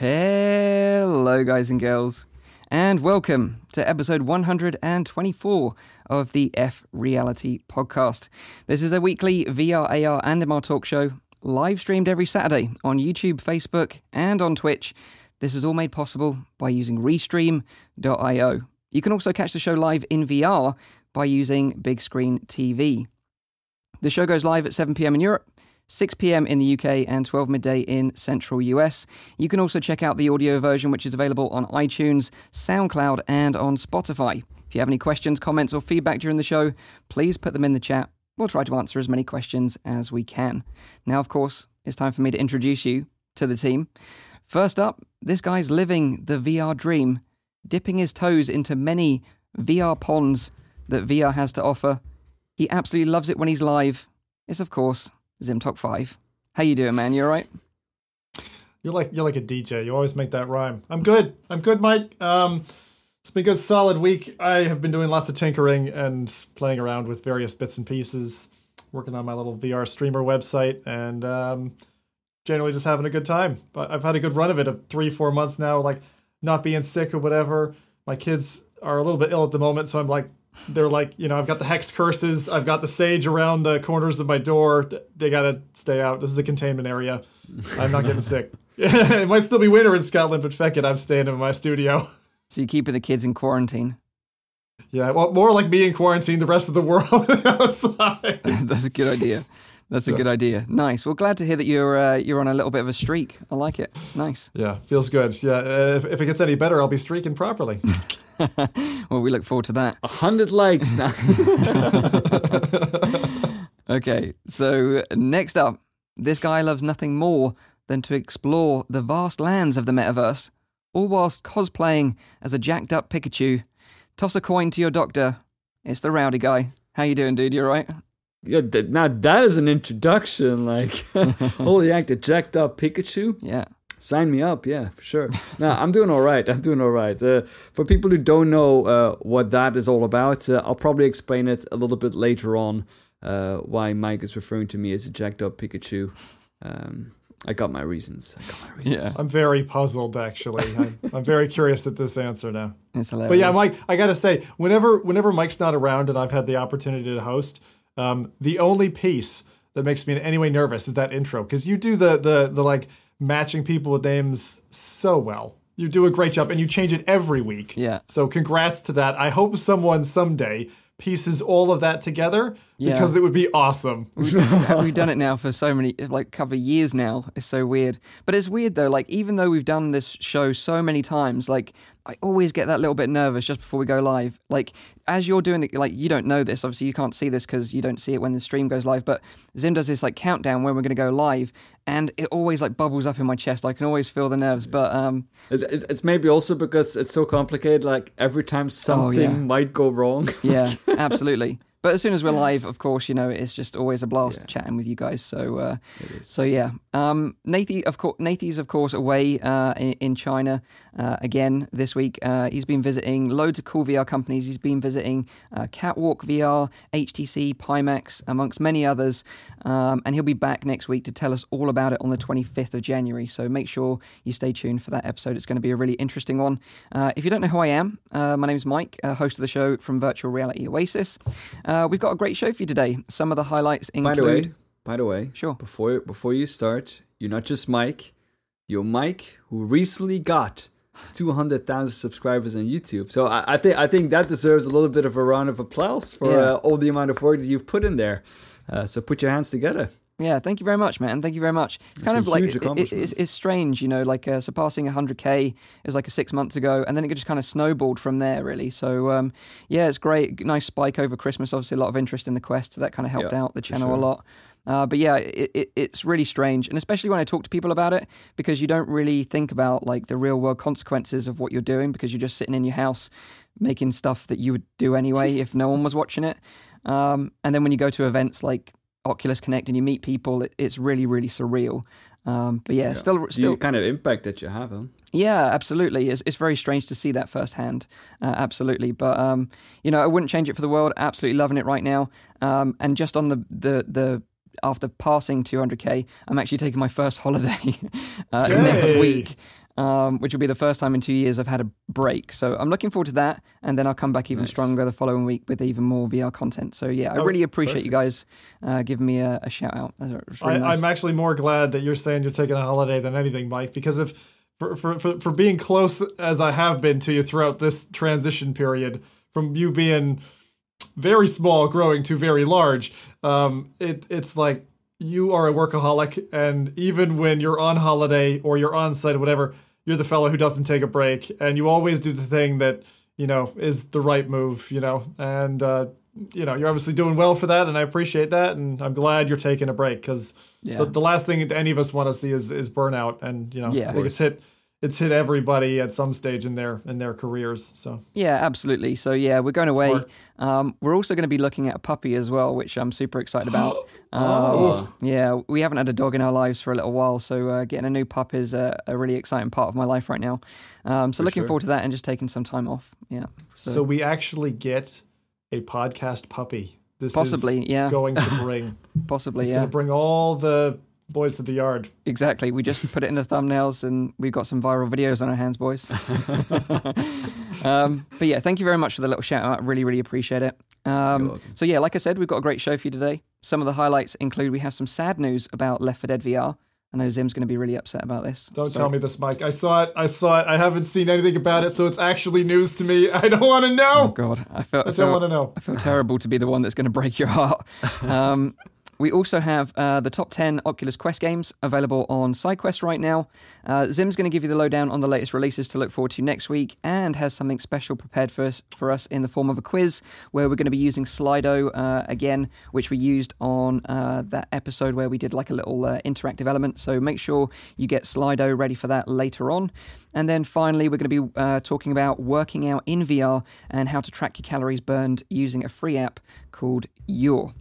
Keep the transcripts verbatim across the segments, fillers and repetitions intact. Hello guys and girls, and welcome to episode one hundred twenty-four of the F Reality Podcast. This is a weekly V R, A R and M R talk show, live streamed every Saturday on YouTube, Facebook and on Twitch. This is all made possible by using Restream dot i o. You can also catch the show live in V R by using Big Screen T V. The show goes live at seven p.m. in Europe, six p.m. in the U K and twelve midday in central U S. You can also check out the audio version, which is available on iTunes, SoundCloud and on Spotify. If you have any questions, comments or feedback during the show, please put them in the chat. We'll try to answer as many questions as we can. Now, of course, it's time for me to introduce you to the team. First up, this guy's living the V R dream, dipping his toes into many V R ponds that V R has to offer. He absolutely loves it when he's live. It's, of course, Zimtok five. How you doing, man? You all right? You're like you're like a D J. You always make that rhyme. I'm good. I'm good, Mike. Um, it's been a good solid week. I have been doing lots of tinkering and playing around with various bits and pieces, working on my little V R streamer website, and um, generally just having a good time. But I've had a good run of it of three, four months now, like not being sick or whatever. My kids are a little bit ill at the moment, so I'm like, they're like, you know, I've got the hex curses. I've got the sage around the corners of my door. They got to stay out. This is a containment area. I'm not getting sick. It might still be winter in Scotland, but feck it, I'm staying in my studio. So you're keeping the kids in quarantine? Yeah, well, more like me in quarantine, the rest of the world outside. That's a good idea. That's a yeah. good idea. Nice. Well, glad to hear that you're uh, you're on a little bit of a streak. I like it. Nice. Yeah, feels good. Yeah, uh, if, if it gets any better, I'll be streaking properly. Well, we look forward to that. A hundred likes now. Okay, so next up, this guy loves nothing more than to explore the vast lands of the metaverse, all whilst cosplaying as a jacked up Pikachu. Toss a coin to your doctor. It's the rowdy guy. How you doing, dude? You all right? Yeah, now that is an introduction. Like, holy act, a jacked up Pikachu. Yeah. Sign me up, yeah, for sure. No, I'm doing all right. I'm doing all right. Uh, for people who don't know uh, what that is all about, uh, I'll probably explain it a little bit later on, uh, why Mike is referring to me as a jacked-up Pikachu. Um, I got my reasons. I got my reasons. Yeah. I'm very puzzled, actually. I'm, I'm very curious at this answer now. It's hilarious. But yeah, Mike, I got to say, whenever whenever Mike's not around and I've had the opportunity to host, um, the only piece that makes me in any way nervous is that intro, because you do the the the, like, matching people with names so well. You do a great job, and you change it every week. Yeah. So congrats to that. I hope someone someday pieces all of that together, yeah, because it would be awesome. We've done it now for so many, like, couple of years now. It's so weird. But it's weird, though. Like, even though we've done this show so many times, like, I always get that little bit nervous just before we go live. Like, as you're doing the, like, you don't know this. Obviously, you can't see this because you don't see it when the stream goes live. But Zim does this, like, countdown when we're going to go live. And it always, like, bubbles up in my chest. I can always feel the nerves, yeah. but... um, it's, it's maybe also because it's so complicated, like, every time something oh, yeah. might go wrong. Yeah, absolutely. But as soon as we're live, of course, you know, it's just always a blast yeah. chatting with you guys. So, uh, so yeah. Um, Nathy, of course, Nathy's, of course, away uh, in, in China uh, again this week. Uh, he's been visiting loads of cool V R companies. He's been visiting uh, Catwalk V R, H T C, Pimax, amongst many others. Um, and he'll be back next week to tell us all about it on the twenty-fifth of January. So make sure you stay tuned for that episode. It's going to be a really interesting one. Uh, if you don't know who I am, uh, my name's Mike, uh, host of the show from Virtual Reality Oasis. Uh, we've got a great show for you today. Some of the highlights include... By the way, by the way, sure. before, before you start, you're not just Mike. You're Mike who recently got two hundred thousand subscribers on YouTube. So I, I, th- I think that deserves a little bit of a round of applause for yeah. uh, all the amount of work that you've put in there. Uh, so put your hands together. Yeah, thank you very much, man. Thank you very much. It's, it's kind of like, it, it, it's, it's strange, you know, like uh, surpassing one hundred K is like a six months ago, and then it just kind of snowballed from there, really. So, um, yeah, it's great. Nice spike over Christmas. Obviously, a lot of interest in the Quest, so that kind of helped yeah, out the channel sure. a lot. Uh, but yeah, it, it, it's really strange, and especially when I talk to people about it, because you don't really think about, like, the real world consequences of what you're doing, because you're just sitting in your house making stuff that you would do anyway if no one was watching it. Um, and then when you go to events like Oculus Connect and you meet people, it, it's really, really surreal. Um, but yeah, yeah. still, still the kind of impact that you have on. Yeah, absolutely. It's, it's very strange to see that firsthand. Uh, absolutely. But, um, you know, I wouldn't change it for the world. Absolutely loving it right now. Um, and just on the, the, the, after passing two hundred K, I'm actually taking my first holiday uh, next week. um, which will be the first time in two years I've had a break. So I'm looking forward to that, and then I'll come back even nice. stronger the following week with even more V R content. So yeah, I oh, really appreciate perfect. you guys uh, giving me a, a shout out. Really I, nice. I'm actually more glad that you're saying you're taking a holiday than anything, Mike, because if for, for, for, for being close as I have been to you throughout this transition period, from you being very small growing to very large, um, it it's like, you are a workaholic, and even when you're on holiday or you're on site or whatever, you're the fellow who doesn't take a break, and you always do the thing that, you know, is the right move, you know, and, uh, you know, you're obviously doing well for that, and I appreciate that, and I'm glad you're taking a break, because yeah. the, the last thing that any of us want to see is, is burnout, and, you know, yeah, it's hit... It's hit everybody at some stage in their in their careers. So yeah, absolutely. So yeah, we're going away. Um, we're also going to be looking at a puppy as well, which I'm super excited about. Um, oh. Yeah, we haven't had a dog in our lives for a little while, so uh, getting a new pup is a, a really exciting part of my life right now. Um, so for looking sure. forward to that and just taking some time off. Yeah. So, so we actually get a podcast puppy. This possibly, is yeah. going to bring possibly it's yeah. going to bring all the boys to the yard. Exactly. We just put it in the thumbnails and we've got some viral videos on our hands, boys. um, but yeah, thank you very much for the little shout out. Really, really appreciate it. Um, so yeah, like I said, we've got a great show for you today. Some of the highlights include we have some sad news about Left four Dead V R. I know Zim's going to be really upset about this. Don't Sorry. tell me this, Mike. I saw it. I saw it. I haven't seen anything about it, so it's actually news to me. I don't want to know. Oh, God. I, feel, I, I don't feel, want to know. I feel terrible to be the one that's going to break your heart. Um We also have uh, the top ten Oculus Quest games available on SideQuest right now. Uh, Zim's going to give you the lowdown on the latest releases to look forward to next week, and has something special prepared for us, for us in the form of a quiz where we're going to be using Slido uh, again, which we used on uh, that episode where we did like a little uh, interactive element. So make sure you get Slido ready for that later on. And then finally, we're going to be uh, talking about working out in V R and how to track your calories burned using a free app called Your.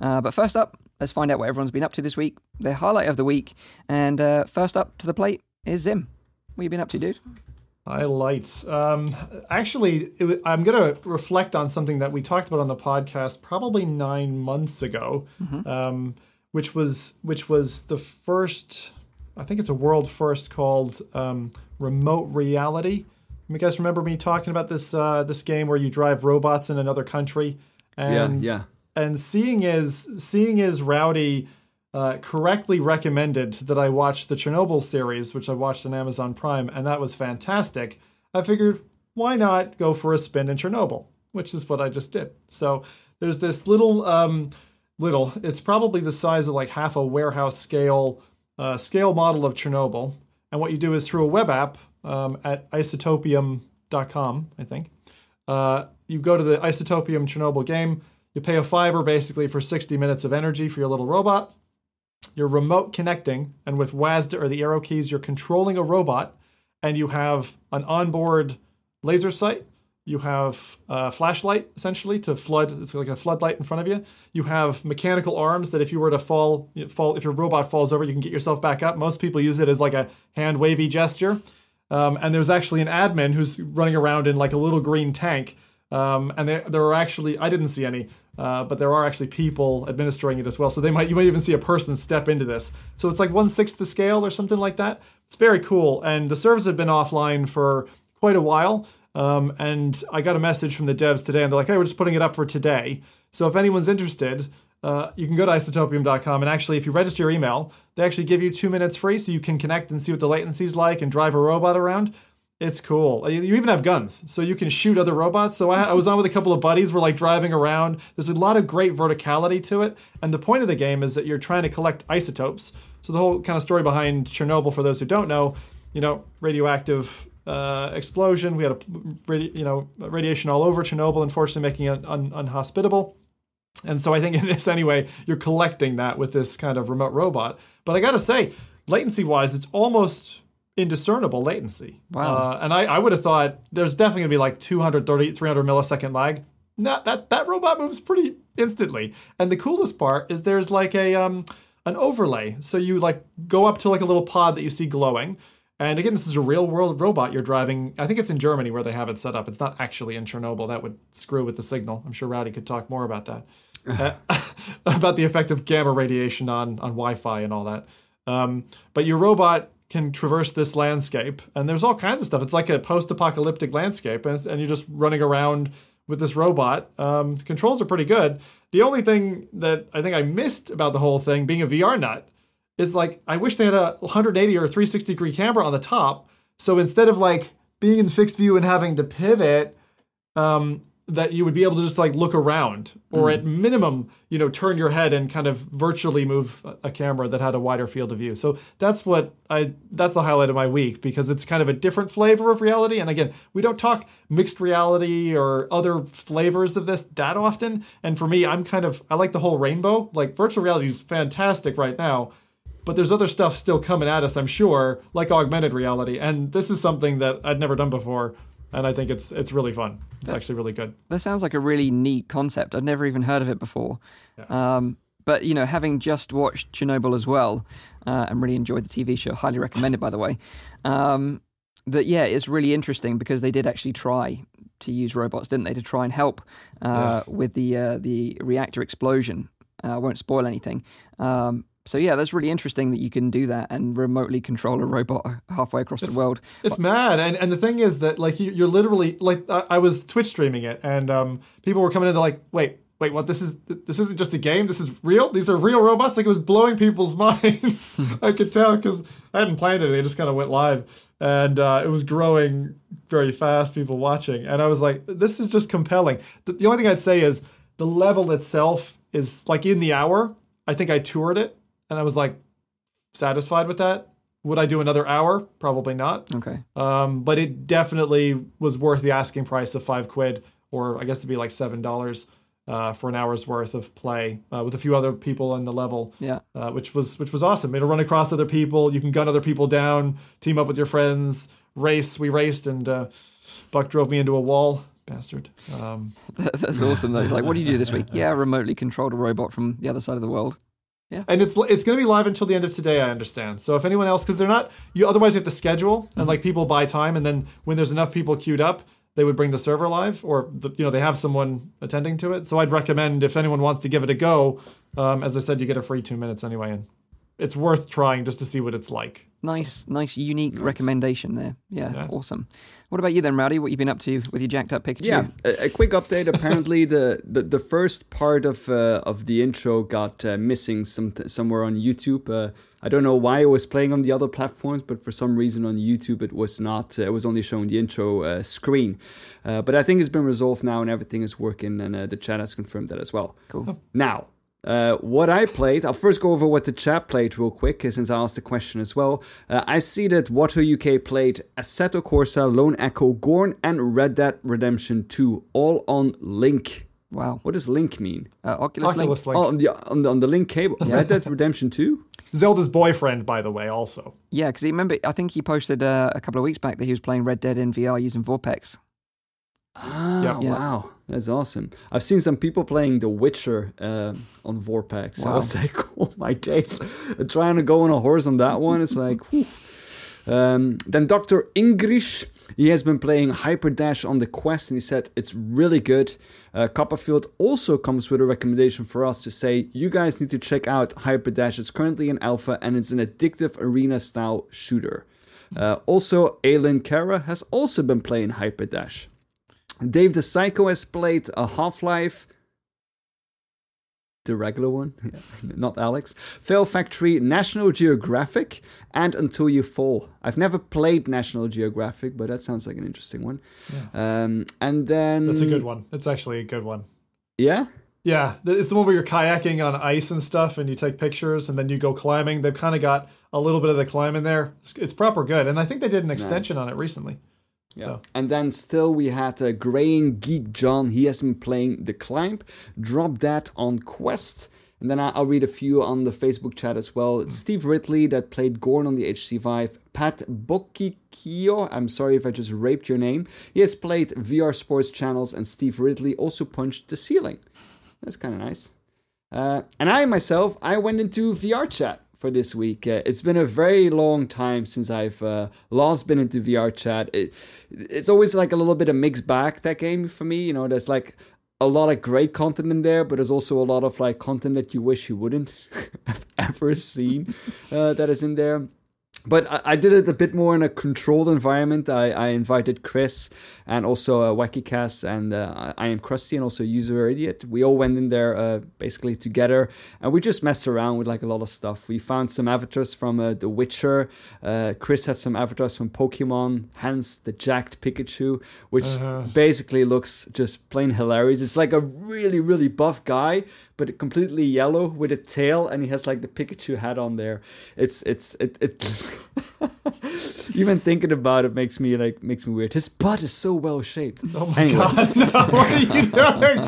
Uh, but first up, let's find out what everyone's been up to this week, their highlight of the week. And uh, first up to the plate is Zim. What have you been up to, dude? Highlights. Um, actually, it, I'm going to reflect on something that we talked about on the podcast probably nine months ago, mm-hmm. um, which was which was the first, I think it's a world first, called um, Remote Reality. You guys remember me talking about this uh, this game where you drive robots in another country? And yeah, yeah. And seeing as seeing as Rowdy uh, correctly recommended that I watch the Chernobyl series, which I watched on Amazon Prime, and that was fantastic, I figured, why not go for a spin in Chernobyl, which is what I just did. So there's this little, um, little, it's probably the size of like half a warehouse scale, uh, scale model of Chernobyl. And what you do is through a web app um, at isotopium dot com, I think, uh, you go to the Isotopium Chernobyl game. You pay a fiver basically for sixty minutes of energy for your little robot. You're remote connecting, and with W A S D or the arrow keys, you're controlling a robot, and you have an onboard laser sight. You have a flashlight, essentially, to flood. It's like a floodlight in front of you. You have mechanical arms that if you were to fall, fall if your robot falls over, you can get yourself back up. Most people use it as like a hand-wavy gesture. Um, and there's actually an admin who's running around in like a little green tank. Um, and there, there are actually, I didn't see any, uh, but there are actually people administering it as well. So they might, you might even see a person step into this. So it's like one-sixth the scale or something like that. It's very cool. And the servers have been offline for quite a while. Um, and I got a message from the devs today, and they're like, hey, we're just putting it up for today. So if anyone's interested, uh, you can go to isotopium dot com. And actually, if you register your email, they actually give you two minutes free so you can connect and see what the latency's like and drive a robot around. It's cool. You even have guns, so you can shoot other robots. So I, I was on with a couple of buddies. We're like driving around. There's a lot of great verticality to it. And the point of the game is that you're trying to collect isotopes. So the whole kind of story behind Chernobyl, for those who don't know, you know, radioactive uh, explosion. We had a, radi- you know, radiation all over Chernobyl, unfortunately making it un- inhospitable. And so I think in this anyway, you're collecting that with this kind of remote robot. But I got to say, latency-wise, it's almost indiscernible latency. Wow. Uh, and I, I would have thought there's definitely going to be like two hundred thirty, three hundred millisecond lag. No, that, that robot moves pretty instantly. And the coolest part is there's like a um an overlay. So you like go up to like a little pod that you see glowing. And again, this is a real world robot you're driving. I think it's in Germany where they have it set up. It's not actually in Chernobyl. That would screw with the signal. I'm sure Rowdy could talk more about that. uh, about the effect of gamma radiation on, on Wi-Fi and all that. Um, but your robot can traverse this landscape. And there's all kinds of stuff. It's like a post-apocalyptic landscape, and, and you're just running around with this robot. Um, the controls are pretty good. The only thing that I think I missed about the whole thing, being a V R nut, is like I wish they had a one eighty or a three sixty degree camera on the top. So instead of like being in fixed view and having to pivot, um, that you would be able to just like look around, or mm. at minimum, you know, turn your head and kind of virtually move a camera that had a wider field of view. So that's what I, that's the highlight of my week, because it's kind of a different flavor of reality. And again, we don't talk mixed reality or other flavors of this that often. And for me, I'm kind of, I like the whole rainbow. Like virtual reality is fantastic right now, but there's other stuff still coming at us, I'm sure, like augmented reality. And this is something that I'd never done before. And I think it's it's really fun. It's that, actually really good. That sounds like a really neat concept. I'd never even heard of it before. Yeah. Um, but, you know, having just watched Chernobyl as well, uh, and really enjoyed the T V show, highly recommended, by the way, um, that, yeah, it's really interesting because they did actually try to use robots, didn't they, to try and help uh, yeah. with the uh, the reactor explosion. Uh, I won't spoil anything. Um So, yeah, that's really interesting that you can do that and remotely control a robot halfway across it's, the world. It's but, mad. And and the thing is that, like, you, you're literally, like, I, I was Twitch streaming it, and um, people were coming in, they're like, wait, wait, what? This is, this isn't just a game. This is real. These are real robots. Like, it was blowing people's minds. I could tell because I hadn't planned it. They just kind of went live. And uh, it was growing very fast, people watching. And I was like, this is just compelling. The, the only thing I'd say is the level itself is, like, in the hour, I think I toured it. And I was like, satisfied with that. Would I do another hour? Probably not. Okay. Um, but it definitely was worth the asking price of five quid, or I guess it'd be like seven dollars uh, for an hour's worth of play uh, with a few other people on the level. Yeah. Uh, which was which was awesome. It'll run across other people. You can gun other people down. Team up with your friends. Race. We raced, and uh, Buck drove me into a wall. Bastard. Um, that, that's awesome though. Like, what do you do this week? Yeah, remotely controlled a robot from the other side of the world. Yeah. And it's it's going to be live until the end of today, I understand. So if anyone else, because they're not, you otherwise you have to schedule, and like people buy time, and then when there's enough people queued up, they would bring the server live, or the, you know, they have someone attending to it. So I'd recommend if anyone wants to give it a go, um, as I said, you get a free two minutes anyway, and it's worth trying just to see what it's like. Nice, nice, unique nice. recommendation there. Yeah, yeah, awesome. What about you then, Rowdy? What you been up to with your jacked up Pikachu? Yeah, a, a quick update. Apparently, the, the, the first part of uh, of the intro got uh, missing some somewhere on YouTube. Uh, I don't know why it was playing on the other platforms, but for some reason on YouTube it was not. Uh, it was only showing the intro uh, screen. Uh, but I think it's been resolved now, and everything is working. And uh, the chat has confirmed that as well. Cool. Oh. Now. Uh, what I played, I'll first go over what the chat played real quick, since I asked the question as well. Uh, I see that Watto U K played Assetto Corsa, Lone Echo, Gorn, and Red Dead Redemption two, all on Link. Wow. What does Link mean? Uh, Oculus, Oculus Link. Link. Oh, on the, on the, on the Link cable. Yeah. Red Dead Redemption two? Zelda's boyfriend, by the way, also. Yeah, because remember, I think he posted uh, a couple of weeks back that he was playing Red Dead in V R using Vorpx. Ah, yep. yeah. Wow. That's awesome. I've seen some people playing The Witcher uh, on Vorpx. Wow. I was like, oh my days. Trying to go on a horse on that one. It's like, whew. Um, then Doctor English, he has been playing Hyper Dash on the Quest, and he said it's really good. Uh, Copperfield also comes with a recommendation for us to say, you guys need to check out Hyper Dash. It's currently in alpha, and it's an addictive arena-style shooter. Uh, also, Aylin Kara has also been playing Hyper Dash. Dave the Psycho has played a Half-Life, the regular one, yeah, not Alyx, Fail Factory, National Geographic, and Until You Fall. I've never played National Geographic, but that sounds like an interesting one. Yeah. Um, and then... That's a good one. That's actually a good one. Yeah? Yeah. It's the one where you're kayaking on ice and stuff, and you take pictures, and then you go climbing. They've kind of got a little bit of the climb in there. It's, it's proper good, and I think they did an extension nice. on it recently. Yeah. So. And then still we had uh, Graying Geek John. He has been playing The Climb. Drop that on Quest. And then I, I'll read a few on the Facebook chat as well. Mm. Steve Ridley that played Gorn on the H C five. Pat Bokikio, I'm sorry if I just raped your name. He has played V R Sports Channels, and Steve Ridley also punched the ceiling. That's kind of nice. Uh, and I myself, I went into VRChat for this week. Uh, it's been a very long time since I've uh, last been into VRChat. It, it's always like a little bit of mixed bag, that game for me. You know, there's like a lot of great content in there, but there's also a lot of like content that you wish you wouldn't have ever seen uh, that is in there. But I, I did it a bit more in a controlled environment. I, I invited Chris and also uh, WackyCast and uh, I Am Krusty and also User Idiot. We all went in there uh, basically together and we just messed around with like a lot of stuff. We found some avatars from uh, The Witcher. Uh, Chris had some avatars from Pokemon, hence the jacked Pikachu, which uh-huh. basically looks just plain hilarious. It's like a really, really buff guy, but completely yellow with a tail, and he has like the Pikachu hat on there. It's it's it. it Even thinking about it makes me like makes me weird. His butt is so well shaped. Oh my anyway. God! No,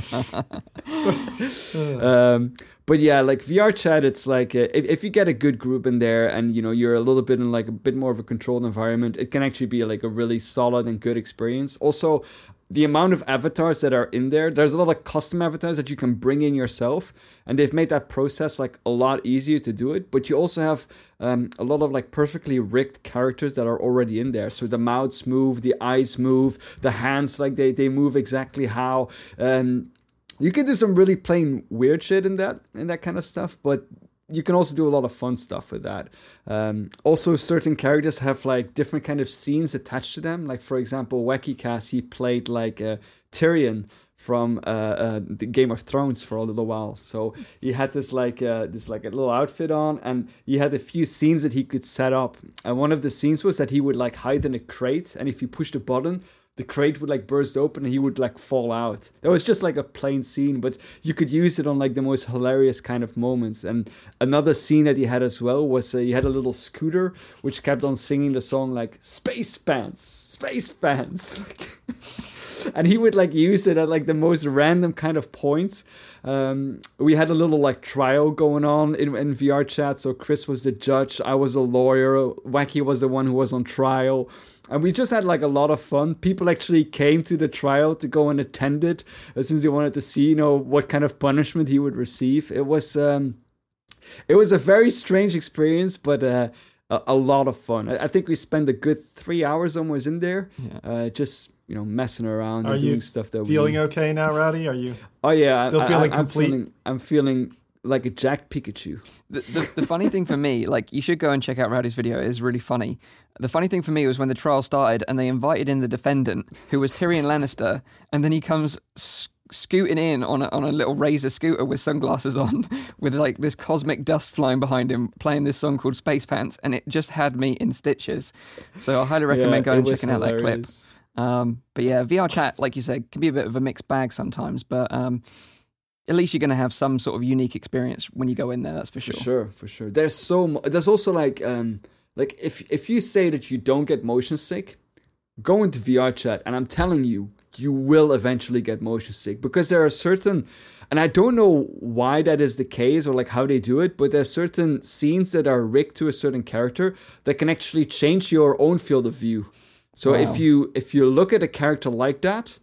what are you doing? um, But yeah, like VRChat, it's like a, if, if you get a good group in there and, you know, you're a little bit in like a bit more of a controlled environment, it can actually be like a really solid and good experience. Also, the amount of avatars that are in there, there's a lot of custom avatars that you can bring in yourself. And they've made that process like a lot easier to do it. But you also have um, a lot of like perfectly rigged characters that are already in there. So the mouths move, the eyes move, the hands, like they, they move exactly how... Um, You can do some really plain weird shit in that in that kind of stuff, but you can also do a lot of fun stuff with that. Um, also, certain characters have like different kind of scenes attached to them. Like for example, WackyCast, he played like uh, Tyrion from uh, uh, the Game of Thrones for a little while. So he had this like uh, this like a little outfit on, and he had a few scenes that he could set up. And one of the scenes was that he would like hide in a crate, and if you push the button, the crate would like burst open and he would like fall out. That was just like a plain scene, but you could use it on like the most hilarious kind of moments. And another scene that he had as well was uh, he had a little scooter which kept on singing the song like Space Pants, Space Pants. Like, and he would like use it at like the most random kind of points. Um, we had a little like trial going on in, in VRChat. So Chris was the judge, I was a lawyer, Wacky was the one who was on trial. And we just had like a lot of fun. People actually came to the trial to go and attend it uh, since they wanted to see, you know, what kind of punishment he would receive. It was um, it was a very strange experience, but uh, a, a lot of fun. I, I think we spent a good three hours almost in there, yeah. uh, just you know, messing around Are and doing stuff that we feeling okay now, Rowdy? Are you? Oh yeah, still I, feeling I, complete. I'm feeling, I'm feeling like a jacked Pikachu. The, the, the funny thing for me, like, you should go and check out Rowdy's video. It is really funny. The funny thing for me was when the trial started and they invited in the defendant, who was Tyrion Lannister, and then he comes sc- scooting in on a, on a little Razor scooter with sunglasses on, with, like, this cosmic dust flying behind him, playing this song called Space Pants, and it just had me in stitches. So I highly recommend yeah, going and checking hilarious. out that clip. Um, but, yeah, VRChat, like you said, can be a bit of a mixed bag sometimes, but... Um, at least you're going to have some sort of unique experience when you go in there, that's for sure. For sure, for sure. There's so much. There's also like, um, like if if you say that you don't get motion sick, go into VRChat, and I'm telling you, you will eventually get motion sick, because there are certain, and I don't know why that is the case or like how they do it, but there's certain scenes that are rigged to a certain character that can actually change your own field of view. So wow. if you if you look at a character like that,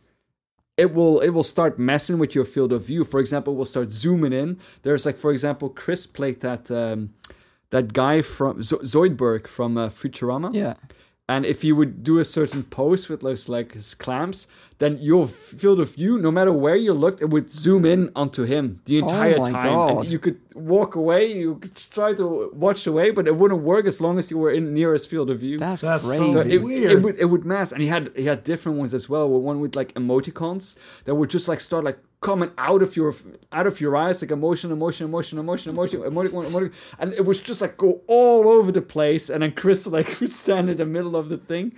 it will it will start messing with your field of view. For example, we'll start zooming in. There's like, for example, Chris played that um, that guy from Zo- Zoidberg from uh, Futurama. Yeah. And if you would do a certain pose with those like his clamps, then your field of view, no matter where you looked, it would zoom in onto him the entire oh time. God. And you could walk away, you could try to watch away, but it wouldn't work as long as you were in near his field of view. That's, That's crazy. So it, Weird. It would it would mess. And he had he had different ones as well. One with like emoticons that would just like start like coming out of your out of your eyes, like emotion, emotion, emotion, emotion, emotion, emoticon, emoticon, and it was just like go all over the place. And then Chris like would stand in the middle of the thing.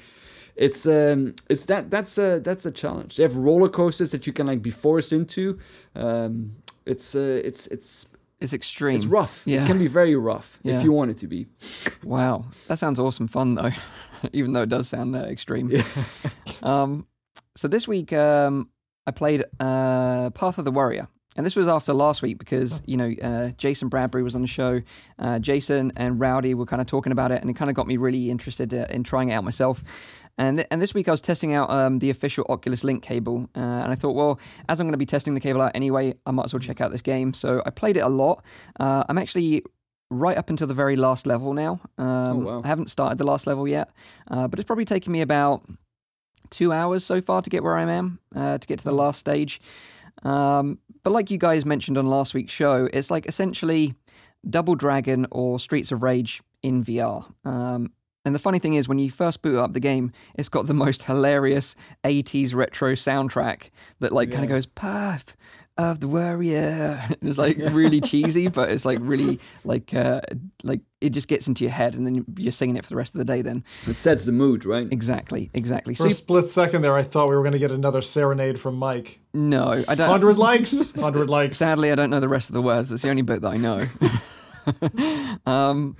It's um, it's that that's a that's a challenge. They have roller coasters that you can like be forced into. Um, it's uh, it's it's it's extreme. It's rough. Yeah. It can be very rough yeah. if you want it to be. Wow, that sounds awesome fun though, even though it does sound uh, extreme. Yeah. um, so this week um. I played uh, Path of the Warrior, and this was after last week because, you know, uh, Jason Bradbury was on the show. Uh, Jason and Rowdy were kind of talking about it, and it kind of got me really interested uh, in trying it out myself. And th- and this week I was testing out um, the official Oculus Link cable, uh, and I thought, well, as I'm going to be testing the cable out anyway, I might as well check out this game. So I played it a lot. Uh, I'm actually right up until the very last level now. Um, oh, wow. I haven't started the last level yet, uh, but it's probably taken me about... two hours so far to get where I am, uh, to get to the last stage. Um, but like you guys mentioned on last week's show, it's like essentially Double Dragon or Streets of Rage in V R. Um, And the funny thing is, when you first boot up the game, it's got the most hilarious eighties retro soundtrack that like yeah. kind of goes, Path of the Warrior. It's like really cheesy, but it's like really like uh, like it just gets into your head and then you're singing it for the rest of the day then. It sets the mood, right? Exactly, exactly. For so a you... split second there, I thought we were going to get another serenade from Mike. No, I don't. one hundred likes, one hundred likes. Sadly, I don't know the rest of the words. That's the only bit that I know. um,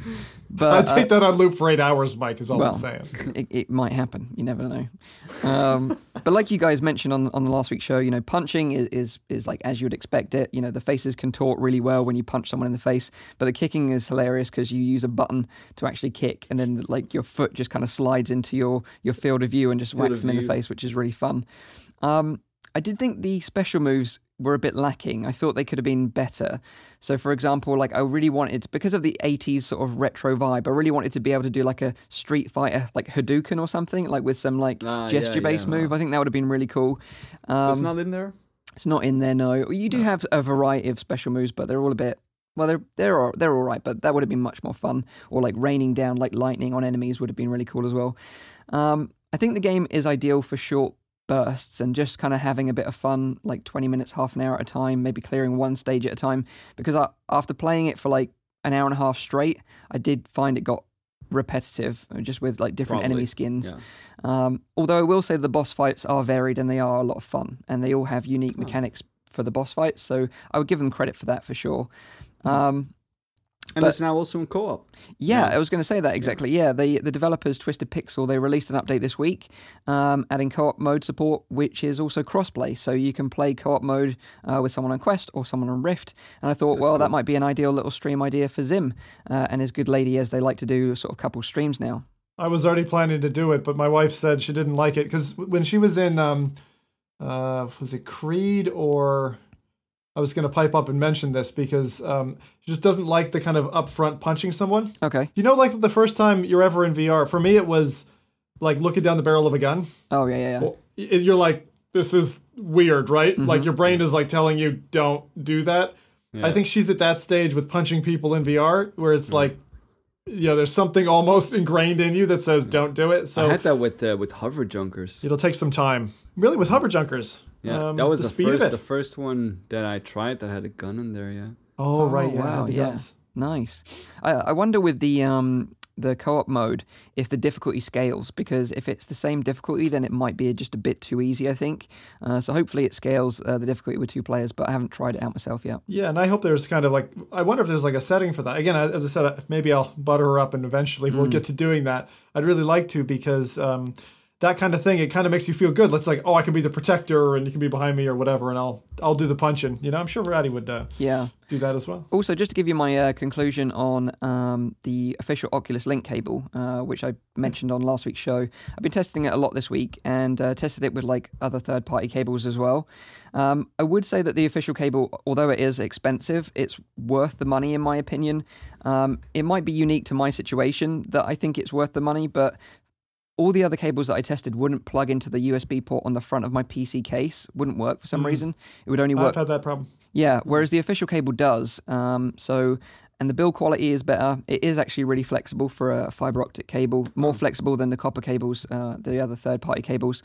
but, I'll take uh, that on loop for eight hours, Mike, is all well, I'm saying. It, it might happen. You never know. Um, but like you guys mentioned on on the last week's show, you know, punching is, is, is like as you would expect it. You know, the faces contort really well when you punch someone in the face, but the kicking is hilarious because you use a button to actually kick and then like your foot just kind of slides into your, your field of view and just whacks them in the face, which is really fun. Um, I did think the special moves were a bit lacking. I thought they could have been better. So for example, like I really wanted, because of the eighties sort of retro vibe, I really wanted to be able to do like a Street Fighter, like Hadouken or something, like with some like ah, gesture-based yeah, yeah, move. Wow. I think that would have been really cool. Um, it's not in there? It's not in there, no. You do no. have a variety of special moves, but they're all a bit, well, they're, they're, all, they're all right, but that would have been much more fun. Or like raining down like lightning on enemies would have been really cool as well. Um, I think the game is ideal for short bursts and just kind of having a bit of fun, like twenty minutes, half an hour at a time, maybe clearing one stage at a time, because I, after playing it for like an hour and a half straight, I did find it got repetitive just with like different Probably. enemy skins. Yeah. Um, although I will say the boss fights are varied and they are a lot of fun and they all have unique oh. mechanics for the boss fights. So I would give them credit for that for sure. Yeah. Um, And but, it's now also in co-op. Yeah, yeah. I was going to say that exactly. Yeah, yeah the, the developers, Twisted Pixel, they released an update this week um, adding co-op mode support, which is also cross-play. So you can play co-op mode uh, with someone on Quest or someone on Rift. And I thought, That's well, cool. that might be an ideal little stream idea for Zim uh, and his good lady, as they like to do sort of couple streams now. I was already planning to do it, but my wife said she didn't like it. Because when she was in, um, uh, was it Creed or... I was going to pipe up and mention this because um, she just doesn't like the kind of upfront punching someone. Okay. You know, like the first time you're ever in V R, for me, it was like looking down the barrel of a gun. Oh, yeah, yeah, yeah. Well, you're like, this is weird, right? Mm-hmm. Like your brain is like telling you, don't do that. Yeah. I think she's at that stage with punching people in V R where it's yeah. like, you know, there's something almost ingrained in you that says, yeah. don't do it. So I had that with uh, with Hover Junkers. It'll take some time. Really, with Hover Junkers. Yeah, um, that was the, the first the first one that I tried that had a gun in there, yeah. Oh, oh right, yeah. Wow, yeah. Guns. Nice. I, I wonder with the um the co-op mode if the difficulty scales, because if it's the same difficulty, then it might be just a bit too easy, I think. Uh, so hopefully it scales uh, the difficulty with two players, but I haven't tried it out myself yet. Yeah, and I hope there's kind of like, I wonder if there's like a setting for that. Again, as I said, maybe I'll butter her up and eventually mm. we'll get to doing that. I'd really like to, because... Um, that kind of thing, it kind of makes you feel good. Let's like, oh, I can be the protector and you can be behind me or whatever, and I'll I'll do the punching. You know, I'm sure Ratty would uh, yeah. do that as well. Also, just to give you my uh, conclusion on um, the official Oculus Link cable, uh, which I mentioned on last week's show. I've been testing it a lot this week and uh, tested it with like other third-party cables as well. Um, I would say that the official cable, although it is expensive, it's worth the money in my opinion. Um, it might be unique to my situation that I think it's worth the money, but... all the other cables that I tested wouldn't plug into the U S B port on the front of my P C case. Wouldn't work for some mm. reason. It would only work... I've had that problem. Yeah, whereas the official cable does. Um, so, and the build quality is better. It is actually really flexible for a fiber optic cable. More mm. flexible than the copper cables, uh, the other third-party cables.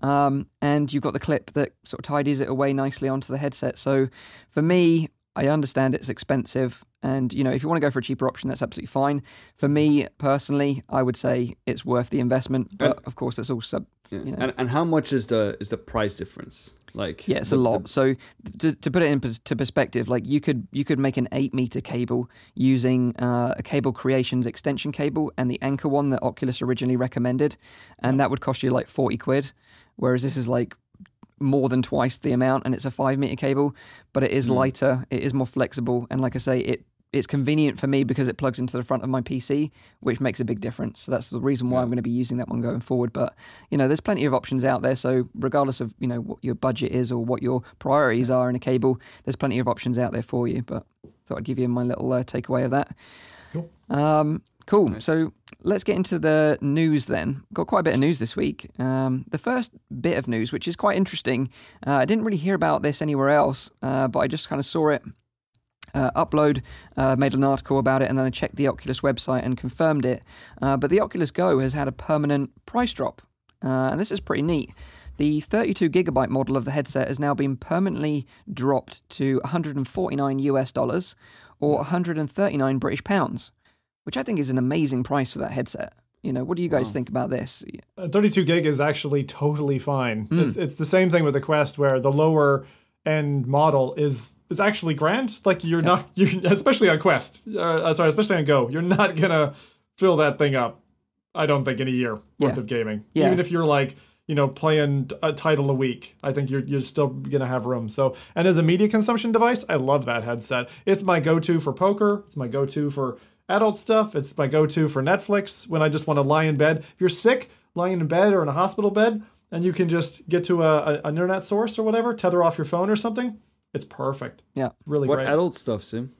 Um, and you've got the clip that sort of tidies it away nicely onto the headset. So, for me... I understand it's expensive and, you know, if you want to go for a cheaper option, that's absolutely fine. For me, personally, I would say it's worth the investment, but and, of course, that's all sub, yeah. you know. And, and how much is the is the price difference? Like, yeah, it's the, a lot. The... So to, to put it into perspective, like you could you could make an eight meter cable using uh, a Cable Creations extension cable and the Anchor one that Oculus originally recommended, and that would cost you like forty quid, whereas this is like, more than twice the amount, and it's a five meter cable, but it is lighter, it is more flexible, and like I say, it it's convenient for me because it plugs into the front of my P C, which makes a big difference. So that's the reason why yeah. I'm going to be using that one going forward. But you know, there's plenty of options out there. So regardless of you know what your budget is or what your priorities are in a cable, there's plenty of options out there for you. But thought I'd give you my little uh, takeaway of that. Cool. Um, cool. Nice. So. Let's get into the news then. Got quite a bit of news this week. Um, the first bit of news, which is quite interesting, uh, I didn't really hear about this anywhere else, uh, but I just kind of saw it uh, upload, uh, made an article about it, and then I checked the Oculus website and confirmed it. Uh, but the Oculus Go has had a permanent price drop, uh, and this is pretty neat. The thirty-two gigabyte model of the headset has now been permanently dropped to one hundred forty-nine US dollars or one hundred thirty-nine British pounds, which I think is an amazing price for that headset. You know, what do you guys wow. think about this? Uh, thirty-two gig is actually totally fine. Mm. It's it's the same thing with the Quest, where the lower end model is is actually grand. Like you're yeah. not, you're, especially on Quest. Uh, sorry, especially on Go, you're not gonna fill that thing up. I don't think in a year worth yeah. of gaming. Yeah. Even if you're like, you know, playing a title a week, I think you're you're still gonna have room. So, and as a media consumption device, I love that headset. It's my go-to for poker. It's my go-to for adult stuff. It's my go-to for Netflix when I just want to lie in bed. If you're sick, lying in bed or in a hospital bed, and you can just get to a, a an internet source or whatever, tether off your phone or something, it's perfect. Yeah, really what great. What adult stuff, Sim?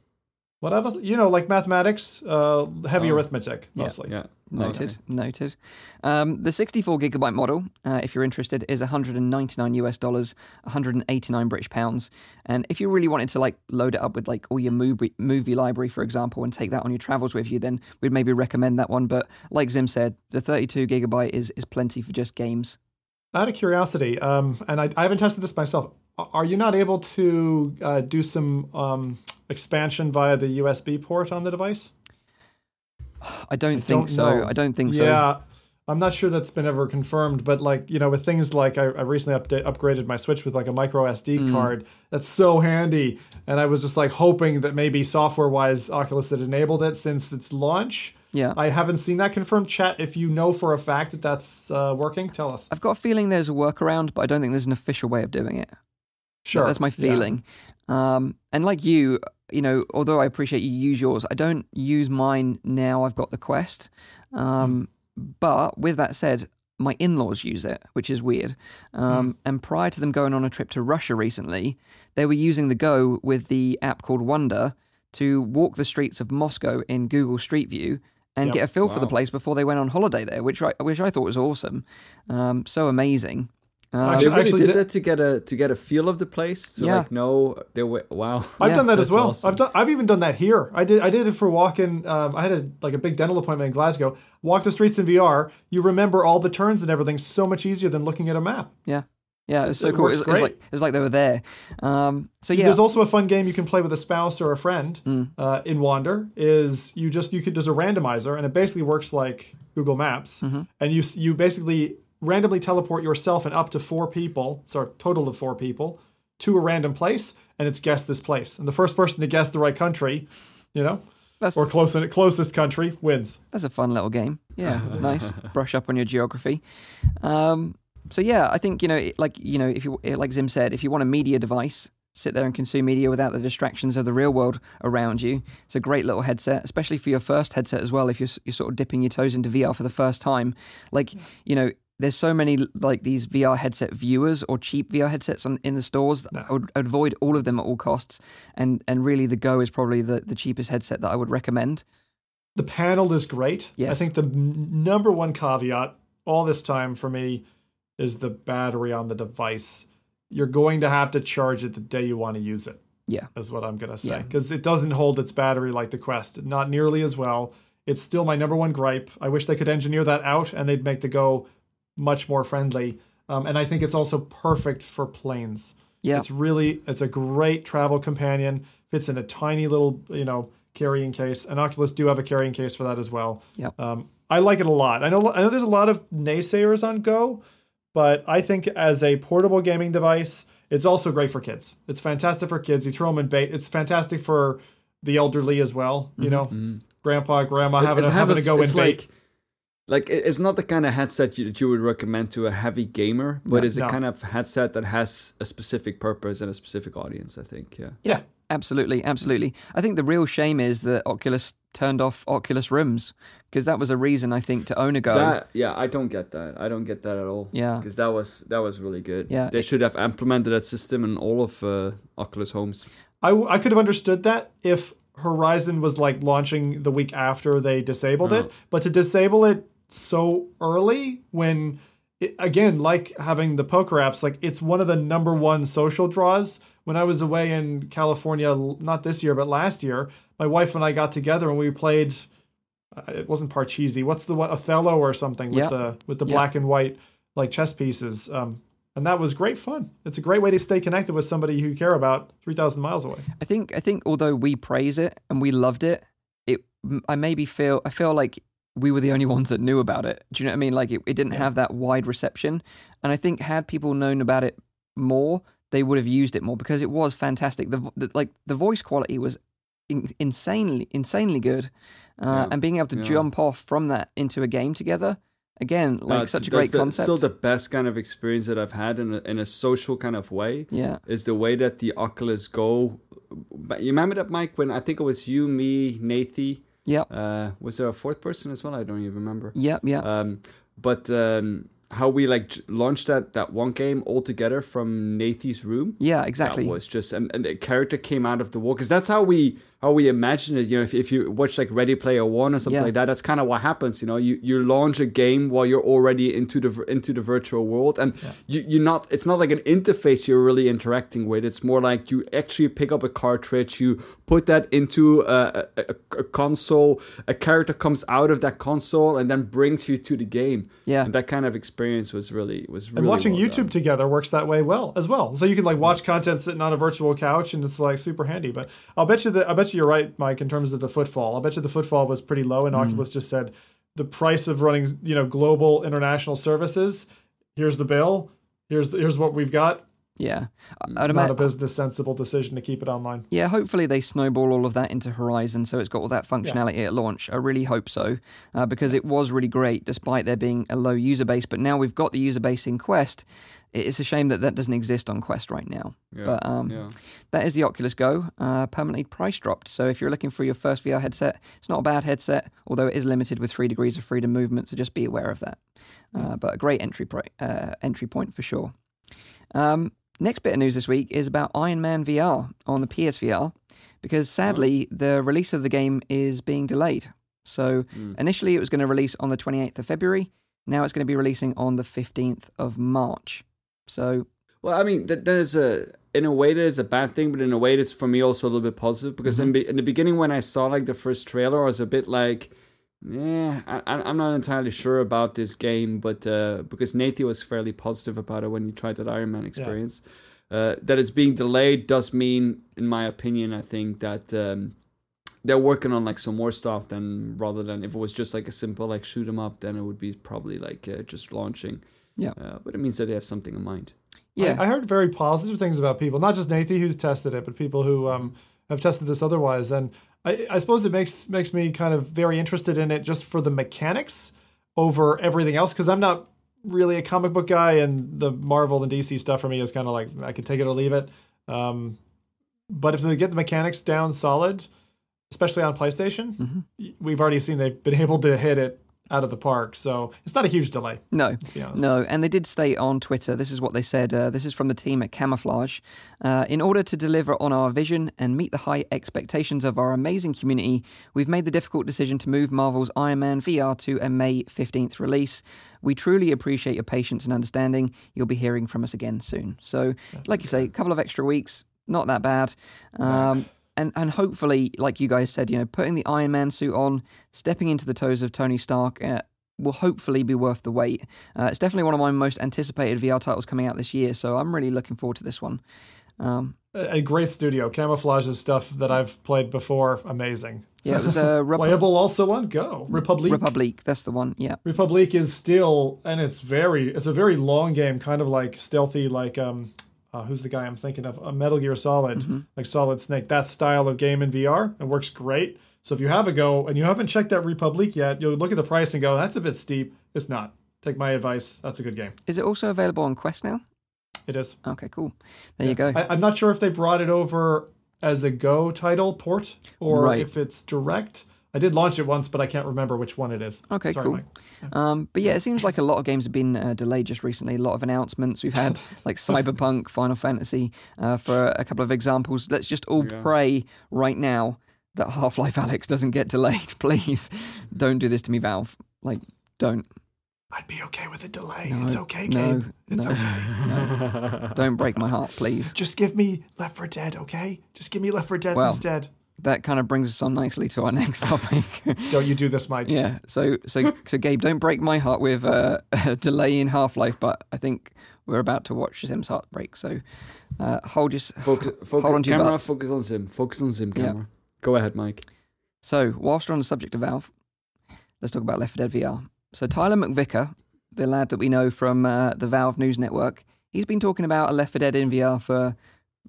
What adult? You know, like mathematics, uh, heavy oh. arithmetic mostly. Yeah. yeah. Noted, okay. noted. Um, the sixty-four gigabyte model, uh, if you're interested, is one hundred ninety-nine US dollars, one hundred eighty-nine British pounds. And if you really wanted to like load it up with like all your movie movie library, for example, and take that on your travels with you, then we'd maybe recommend that one. But like Zim said, the thirty-two gigabyte is is plenty for just games. Out of curiosity, um, and I, I haven't tested this myself, are you not able to uh, do some um, expansion via the U S B port on the device? I don't I think don't so. Know. I don't think yeah, so. Yeah, I'm not sure that's been ever confirmed, but like, you know, with things like I, I recently upda- upgraded my Switch with like a micro S D mm. card. That's so handy. And I was just like hoping that maybe software-wise Oculus had enabled it since its launch. Yeah. I haven't seen that confirmed. Chat, if you know for a fact that that's uh, working, tell us. I've got a feeling there's a workaround, but I don't think there's an official way of doing it. Sure. That, that's my feeling. Yeah. Um, and like you... you know, although I appreciate you use yours, I don't use mine now. I've got the Quest. Um, mm. But with that said, my in-laws use it, which is weird. Um, mm. And prior to them going on a trip to Russia recently, they were using the Go with the app called Wonder to walk the streets of Moscow in Google Street View and yep. get a feel wow. for the place before they went on holiday there, which I, which I thought was awesome. Um, so amazing. Um, they really actually did, did that to get a to get a feel of the place. So yeah. like no, they were wow. I've yeah, done that as well. Awesome. I've done, I've even done that here. I did I did it for walking. Um, I had a, like a big dental appointment in Glasgow. Walk the streets in V R. You remember all the turns and everything so much easier than looking at a map. Yeah, yeah, it was so it cool. It was, it was like it was like they were there. Um, so yeah, there's also a fun game you can play with a spouse or a friend. Mm. Uh, in Wander is you just you could there's a randomizer and it basically works like Google Maps, mm-hmm. and you you basically. randomly teleport yourself and up to four people, sorry, total of four people, to a random place, and it's guess this place. And the first person to guess the right country, you know, that's or close, closest country wins. That's a fun little game. Yeah, nice. Brush up on your geography. Um, so yeah, I think, you know, like, you know, if you like Zim said, if you want a media device, sit there and consume media without the distractions of the real world around you. It's a great little headset, especially for your first headset as well, if you're, you're sort of dipping your toes into V R for the first time. Like, you know, there's so many like these V R headset viewers or cheap V R headsets on, in the stores. That no. I would avoid all of them at all costs. And and really the Go is probably the, the cheapest headset that I would recommend. The panel is great. Yes. I think the number one caveat all this time for me is the battery on the device. You're going to have to charge it the day you want to use it. Yeah. Is what I'm going to say. Because yeah. it doesn't hold its battery like the Quest. Not nearly as well. It's still my number one gripe. I wish they could engineer that out and they'd make the Go much more friendly. Um, and I think it's also perfect for planes. Yeah. It's really, it's a great travel companion. Fits in a tiny little, you know, carrying case. And Oculus do have a carrying case for that as well. Yeah. Um, I like it a lot. I know, I know there's a lot of naysayers on Go, but I think as a portable gaming device, it's also great for kids. It's fantastic for kids. You throw them in bait. It's fantastic for the elderly as well. You mm-hmm. know, mm-hmm. grandpa, grandma it, having, it having a, to go in like, bait. Like, it's not the kind of headset you, that you would recommend to a heavy gamer, but no, it's a no. kind of headset that has a specific purpose and a specific audience, I think. Yeah. Yeah, absolutely. Absolutely. I think the real shame is that Oculus turned off Oculus Rooms, because that was a reason, I think, to own a Go. That, yeah, I don't get that. I don't get that at all. Yeah. Because that was, that was really good. Yeah. They should have implemented that system in all of uh, Oculus homes. I, w- I could have understood that if Horizon was, like, launching the week after they disabled oh. it. But to disable it so early when it, again, like having the poker apps, like it's one of the number one social draws when I was away in California, not this year, but last year, my wife and I got together and we played, uh, it wasn't Parcheesi, what's the one, Othello or something yep. with the with the yep. black and white like chess pieces. Um, and that was great fun. It's a great way to stay connected with somebody you care about three thousand miles away. I think, I think although we praise it and we loved it, it I maybe feel, I feel like we were the only ones that knew about it. Do you know what I mean? Like it, it didn't yeah. have that wide reception. And I think had people known about it more, they would have used it more because it was fantastic. The, the like the voice quality was in, insanely, insanely good. Uh, yeah. And being able to yeah. jump off from that into a game together, again, like uh, such a great the, concept. Still the best kind of experience that I've had in a, in a social kind of way yeah. is the way that the Oculus Go, you remember that, Mike, when I think it was you, me, Nathy, yeah. Uh, was there a fourth person as well? I don't even remember. Yeah, yeah. Um, but um, how we like j- launched that that one game all together from Nathy's room. Yeah, exactly. That was just and, and the character came out of the wall because that's how we how we imagine it. You know, if if you watch like Ready Player One or something yeah. like that, that's kind of what happens. You know, you, you launch a game while you're already into the into the virtual world, and yeah. you you're not. It's not like an interface you're really interacting with. It's more like you actually pick up a cartridge. You put that into a, a, a console, a character comes out of that console and then brings you to the game. Yeah. And that kind of experience was really was really And watching well YouTube done. Together works that way well as well. So you can like watch content sitting on a virtual couch and it's like super handy. But I'll bet you that I bet you you're right, Mike, in terms of the footfall. I'll bet you the footfall was pretty low and mm. Oculus just said the price of running, you know, global international services, here's the bill, here's here's what we've got. Yeah, I'd imagine, not a business sensible decision to keep it online. Yeah, hopefully they snowball all of that into Horizon, so it's got all that functionality yeah. at launch. I really hope so, uh, because it was really great, despite there being a low user base. But now we've got the user base in Quest. It's a shame that that doesn't exist on Quest right now. Yeah, but um, yeah. that is the Oculus Go, uh, permanently price dropped. So if you're looking for your first V R headset, it's not a bad headset, although it is limited with three degrees of freedom movement. So just be aware of that. Uh, but a great entry pro- uh, entry point for sure. Um, Next bit of news this week is about Iron Man V R on the P S V R, because sadly the release of the game is being delayed. So mm. initially it was going to release on the twenty-eighth of February. Now it's going to be releasing on the fifteenth of March. So, well, I mean, that, that is a in a way that is a bad thing, but in a way that's for me also a little bit positive, because mm-hmm. in, be, in the beginning when I saw like the first trailer, I was a bit like, yeah, I, I'm not entirely sure about this game, but uh, because Nathy was fairly positive about it when he tried that Iron Man experience, yeah. uh, that it's being delayed does mean, in my opinion, I think that um, they're working on like some more stuff than rather than if it was just like a simple like shoot 'em up, then it would be probably like uh, just launching. Yeah, uh, but it means that they have something in mind. Yeah, I, I heard very positive things about people, not just Nathy who's tested it, but people who um, have tested this otherwise and. I, I suppose it makes makes me kind of very interested in it just for the mechanics over everything else, because I'm not really a comic book guy, and the Marvel and D C stuff for me is kind of like I can take it or leave it. Um, but if they get the mechanics down solid, especially on PlayStation, mm-hmm. we've already seen they've been able to hit it out of the park. So it's not a huge delay. No, let's be honest. No. And they did state on Twitter, this is what they said. Uh, this is from the team at Camouflage. Uh, in order to deliver on our vision and meet the high expectations of our amazing community, we've made the difficult decision to move Marvel's Iron Man V R to a May fifteenth release. We truly appreciate your patience and understanding. You'll be hearing from us again soon. So like you say, a couple of extra weeks, not that bad. Um, And and hopefully, like you guys said, you know, putting the Iron Man suit on, stepping into the toes of Tony Stark uh, will hopefully be worth the wait. Uh, it's definitely one of my most anticipated V R titles coming out this year, so I'm really looking forward to this one. Um, a great studio. Camouflage's stuff that I've played before, amazing. Yeah, it was a... Rep- Playable also on Go. Republique. Republique, that's the one, yeah. Republique is still, and it's very, it's a very long game, kind of like stealthy, like... um. Uh, who's the guy I'm thinking of? Uh, Metal Gear Solid, mm-hmm. like Solid Snake. That style of game in V R, it works great. So if you have a Go and you haven't checked that Republique yet, you'll look at the price and go, that's a bit steep. It's not. Take my advice. That's a good game. Is it also available on Quest now? It is. Okay, cool. There yeah. you go. I, I'm not sure if they brought it over as a Go title port or right. if it's direct. I did launch it once, but I can't remember which one it is. Okay, Sorry, cool. Um, but yeah, it seems like a lot of games have been uh, delayed just recently. A lot of announcements. We've had like Cyberpunk, Final Fantasy, uh, for a couple of examples. Let's just all yeah. pray right now that Half-Life Alyx doesn't get delayed. Please don't do this to me, Valve. Like, don't. I'd be okay with a delay. No, it's okay, no, Gabe. It's no, okay. No. Don't break my heart, please. Just give me Left four Dead, okay? Just give me Left four Dead well, instead. That kind of brings us on nicely to our next topic. Don't you do this, Mike. Yeah, so so, so Gabe, don't break my heart with uh, a delay in Half-Life, but I think we're about to watch Sim's heart break, so uh, hold, your, focus, focus, hold on to camera, your butts. Focus on Sim. Focus on Sim, camera. Yeah. Go ahead, Mike. So, whilst we're on the subject of Valve, let's talk about Left four Dead V R. So Tyler McVicker, the lad that we know from uh, the Valve News Network, he's been talking about a Left four Dead in V R for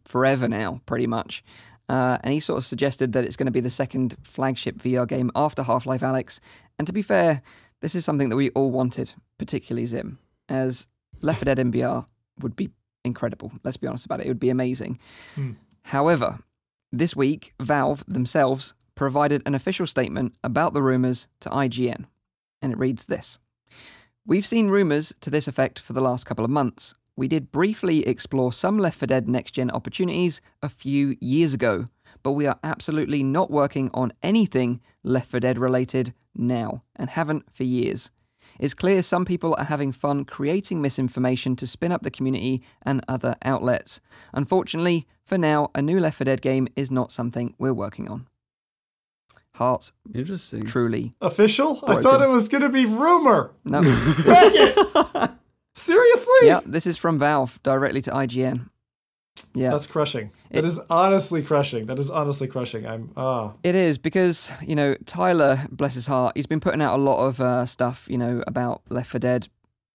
forever now, pretty much. Uh, and he sort of suggested that it's going to be the second flagship V R game after Half-Life Alyx. And to be fair, this is something that we all wanted, particularly Zim, as Left four Dead in V R would be incredible. Let's be honest about it. It would be amazing. Mm. However, this week, Valve themselves provided an official statement about the rumours to I G N. And it reads this. We've seen rumours to this effect for the last couple of months. We did briefly explore some Left four Dead next-gen opportunities a few years ago, but we are absolutely not working on anything Left four Dead related now, and haven't for years. It's clear some people are having fun creating misinformation to spin up the community and other outlets. Unfortunately, for now, a new Left four Dead game is not something we're working on. Hearts, interesting. Truly official. Broken. I thought it was going to be rumor. No, seriously. Yeah, this is from Valve directly to I G N. Yeah, that's crushing. It, that is honestly crushing. That is honestly crushing. I'm. Ah, oh. It is because you know Tyler, bless his heart, he's been putting out a lot of uh, stuff. You know about Left four Dead.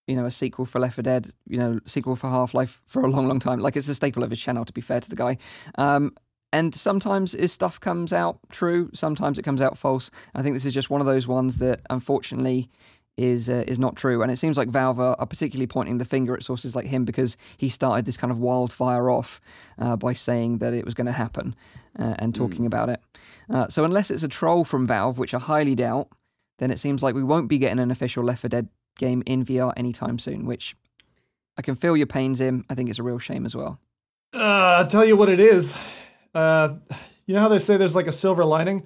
You know, a sequel for Left four Dead. You know, sequel for Half-Life for a long, long time. Like it's a staple of his channel. To be fair to the guy. Um, And sometimes his stuff comes out true, sometimes it comes out false. I think this is just one of those ones that, unfortunately, is uh, is not true. And it seems like Valve are particularly pointing the finger at sources like him because he started this kind of wildfire off uh, by saying that it was going to happen uh, and talking mm. about it. Uh, so unless it's a troll from Valve, which I highly doubt, then it seems like we won't be getting an official Left four Dead game in V R anytime soon, which I can feel your pains in. I think it's a real shame as well. Uh, I'll tell you what it is. Uh, you know how they say there's like a silver lining?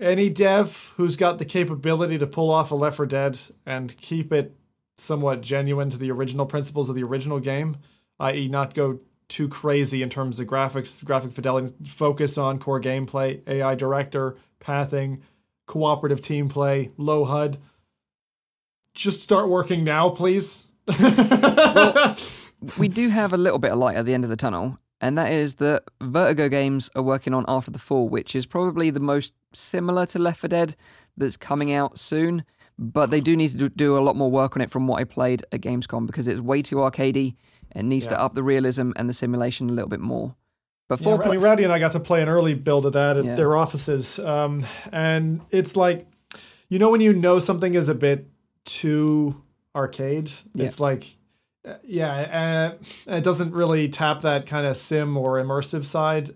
Any dev who's got the capability to pull off a Left four Dead and keep it somewhat genuine to the original principles of the original game, that is not go too crazy in terms of graphics, graphic fidelity, focus on core gameplay, A I director, pathing, cooperative team play, low H U D. Just start working now, please. Well, we do have a little bit of light at the end of the tunnel. And that is that Vertigo Games are working on After the Fall, which is probably the most similar to Left four Dead that's coming out soon. But they do need to do a lot more work on it from what I played at Gamescom because it's way too arcadey. It needs yeah. to up the realism and the simulation a little bit more. But yeah, I mean, Rowdy and I got to play an early build of that at yeah. their offices. Um, and it's like, you know when you know something is a bit too arcade? Yeah. It's like... Yeah, uh, it doesn't really tap that kind of sim or immersive side.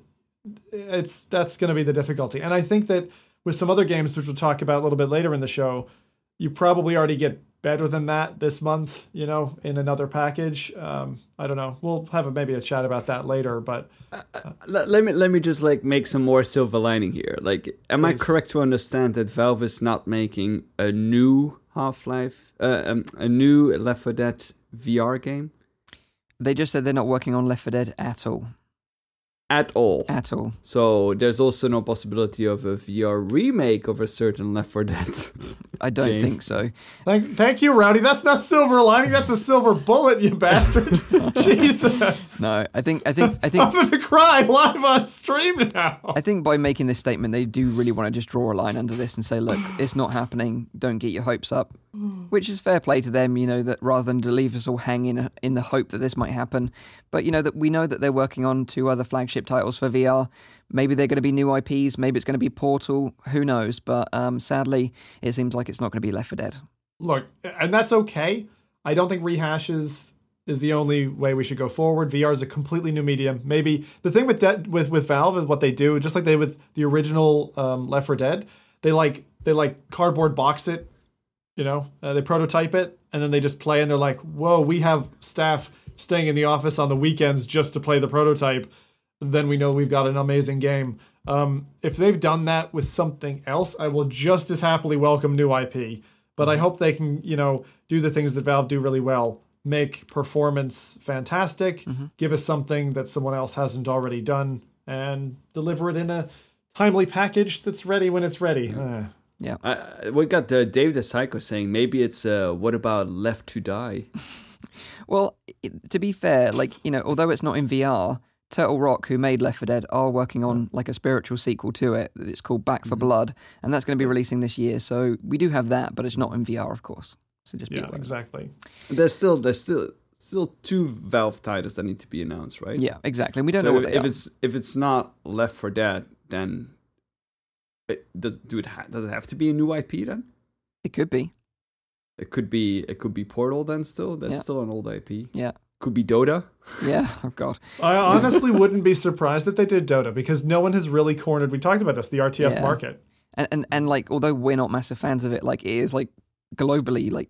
It's that's going to be the difficulty. And I think that with some other games, which we'll talk about a little bit later in the show, you probably already get better than that this month, you know, in another package. Um, I don't know. We'll have a, maybe a chat about that later. But uh, uh, let, let me let me just like make some more silver lining here. Like, am please. I correct to understand that Valve is not making a new Half-Life, uh, um, a new Left four Dead V R game? They just said they're not working on Left four Dead at all. At all? At all. So there's also no possibility of a V R remake of a certain Left four Dead I don't game. think so. Thank, thank you, Rowdy. That's not silver lining. That's a silver bullet, you bastard. Jesus. No, I think... I think, I think I'm going to cry live on stream now. I think by making this statement, they do really want to just draw a line under this and say, look, it's not happening. Don't get your hopes up. Which is fair play to them, you know, that rather than to leave us all hanging in the hope that this might happen. But, you know, that we know that they're working on two other flagship titles for V R. Maybe they're going to be new I Ps. Maybe it's going to be Portal. Who knows? But um, sadly, it seems like it's not going to be Left four Dead. Look, and that's okay. I don't think rehashes is the only way we should go forward. V R is a completely new medium. Maybe the thing with De- with with Valve is what they do, just like they with the original um, Left four Dead, they like they like cardboard box it. You know, uh, they prototype it and then they just play and they're like, whoa, we have staff staying in the office on the weekends just to play the prototype. And then we know we've got an amazing game. Um, if they've done that with something else, I will just as happily welcome new I P. But I hope they can, you know, do the things that Valve do really well. Make performance fantastic, mm-hmm. give us something that someone else hasn't already done, and deliver it in a timely package that's ready when it's ready. Yeah. Uh. Yeah. I, we got uh, Dave the Psycho saying maybe it's uh, what about Left to Die? Well, to be fair, like, you know, although it's not in V R, Turtle Rock, who made Left four Dead, are working on like a spiritual sequel to it. It's called Back for mm-hmm. Blood, and that's going to be releasing this year. So we do have that, but it's not in V R, of course. So just yeah, exactly. There's still there's still still two Valve titles that need to be announced, right? Yeah, exactly. We don't so know what they if are. it's if it's not Left four Dead, then. It does do it ha- does it have to be a new I P then? It could be. It could be it could be Portal then still. That's yeah. still an old I P. Yeah. Could be Dota. Yeah. Oh god. I honestly wouldn't be surprised if they did Dota because no one has really cornered. We talked about this, the R T S yeah. market. And, and and like although we're not massive fans of it, like it is like globally like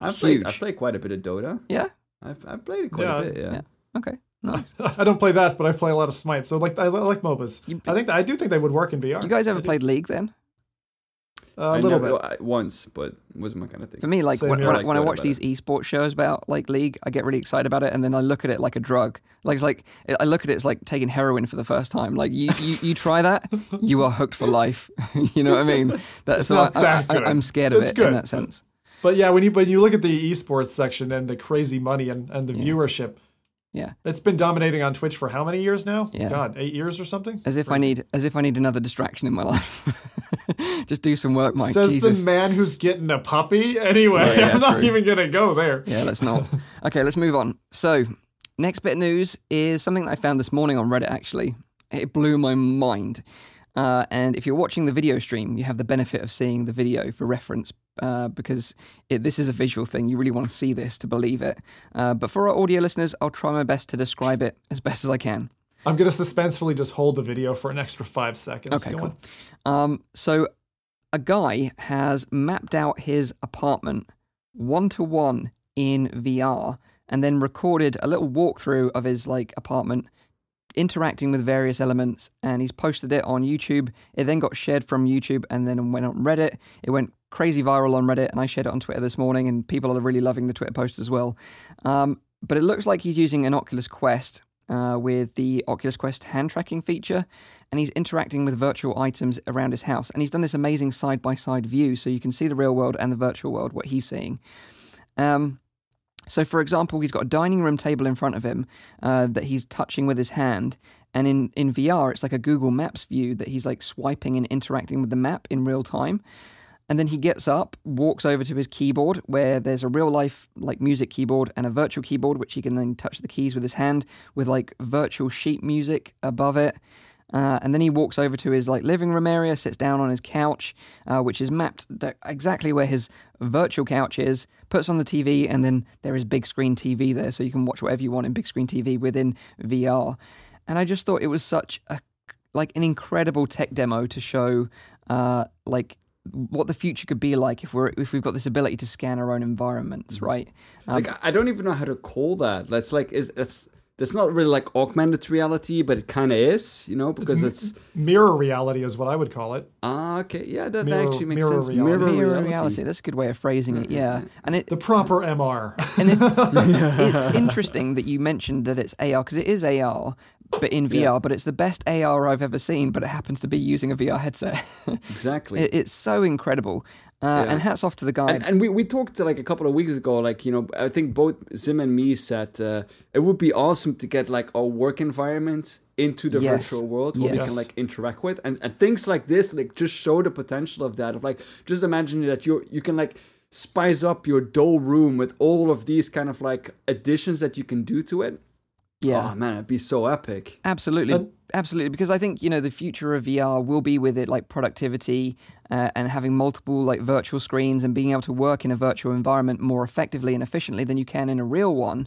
I've huge. played I've played quite a bit of Dota. Yeah. I've I've played it quite yeah. a bit, yeah. yeah. Okay. Nice. I don't play that, but I play a lot of Smite, so like I like MOBAs. You, I think I do think they would work in V R. You guys ever played League then? Uh, a little never, bit once, but it wasn't my kind of thing. For me, like Same when, when, I, like when I watch these it. esports shows about like League, I get really excited about it, and then I look at it like a drug. Like it's like I look at it as like taking heroin for the first time. Like you, you, you try that, you are hooked for life. You know what I mean? That's so I, that I, I, I'm scared of it's it good. in that sense. But yeah, when you when you look at the esports section and the crazy money and, and the yeah. viewership. Yeah, it's been dominating on Twitch for how many years now? Yeah. God, eight years or something. As if Crazy. I need, as if I need another distraction in my life. Just do some work, Mike. Says Jesus. The man who's getting a puppy. Anyway, oh, yeah, I'm not true. even gonna go there. Yeah, let's not. Okay, let's move on. So, next bit of news is something that I found this morning on Reddit. Actually, it blew my mind. Uh, and if you're watching the video stream, you have the benefit of seeing the video for reference uh, because it, this is a visual thing. You really want to see this to believe it. Uh, but for our audio listeners, I'll try my best to describe it as best as I can. I'm going to suspensefully just hold the video for an extra five seconds. Okay, cool. Um, so a guy has mapped out his apartment one-to-one in V R and then recorded a little walkthrough of his like apartment interacting with various elements, and he's posted it on YouTube. It then got shared from YouTube and then went on Reddit. It went crazy viral on Reddit, and I shared it on Twitter this morning, and people are really loving the Twitter post as well. Um, but it looks like he's using an Oculus Quest uh, with the Oculus Quest hand tracking feature, and he's interacting with virtual items around his house. And he's done this amazing side-by-side view, so you can see the real world and the virtual world, what he's seeing. Um So, for example, he's got a dining room table in front of him uh, that he's touching with his hand. And in, in V R, it's like a Google Maps view that he's like swiping and interacting with the map in real time. And then he gets up, walks over to his keyboard where there's a real life like music keyboard and a virtual keyboard, which he can then touch the keys with his hand with like virtual sheet music above it. Uh, and then he walks over to his like living room area, sits down on his couch, uh, which is mapped exactly where his virtual couch is, puts on the T V, and then there is Big Screen T V there, so you can watch whatever you want in Big Screen T V within V R. And I just thought it was such a like an incredible tech demo to show uh, like what the future could be like if we're if we've got this ability to scan our own environments, right? Um, like I don't even know how to call that. That's like is that's. That's not really like augmented reality, but it kind of is, you know, because it's, it's... Mirror reality is what I would call it. Ah, uh, okay. Yeah, that, mirror, that actually makes mirror sense. Reality. Mirror, mirror reality. reality. That's a good way of phrasing it, yeah. And it, the proper M R. And it, it's interesting that you mentioned that it's A R, because it is A R, but in V R, yeah. but it's the best A R I've ever seen, but it happens to be using a V R headset. Exactly. It, it's so incredible. Uh, yeah. And hats off to the guy. And, and we, we talked like a couple of weeks ago, like, you know, I think both Zim and me said uh, it would be awesome to get like our work environment into the yes. virtual world where yes. we can like interact with. And, and things like this, like just show the potential of that. Of like, just imagine that you you can like spice up your dull room with all of these kind of like additions that you can do to it. Yeah. Oh man, it'd be so epic. Absolutely. And- Absolutely, because I think, you know, the future of V R will be with it like productivity uh, and having multiple like virtual screens and being able to work in a virtual environment more effectively and efficiently than you can in a real one.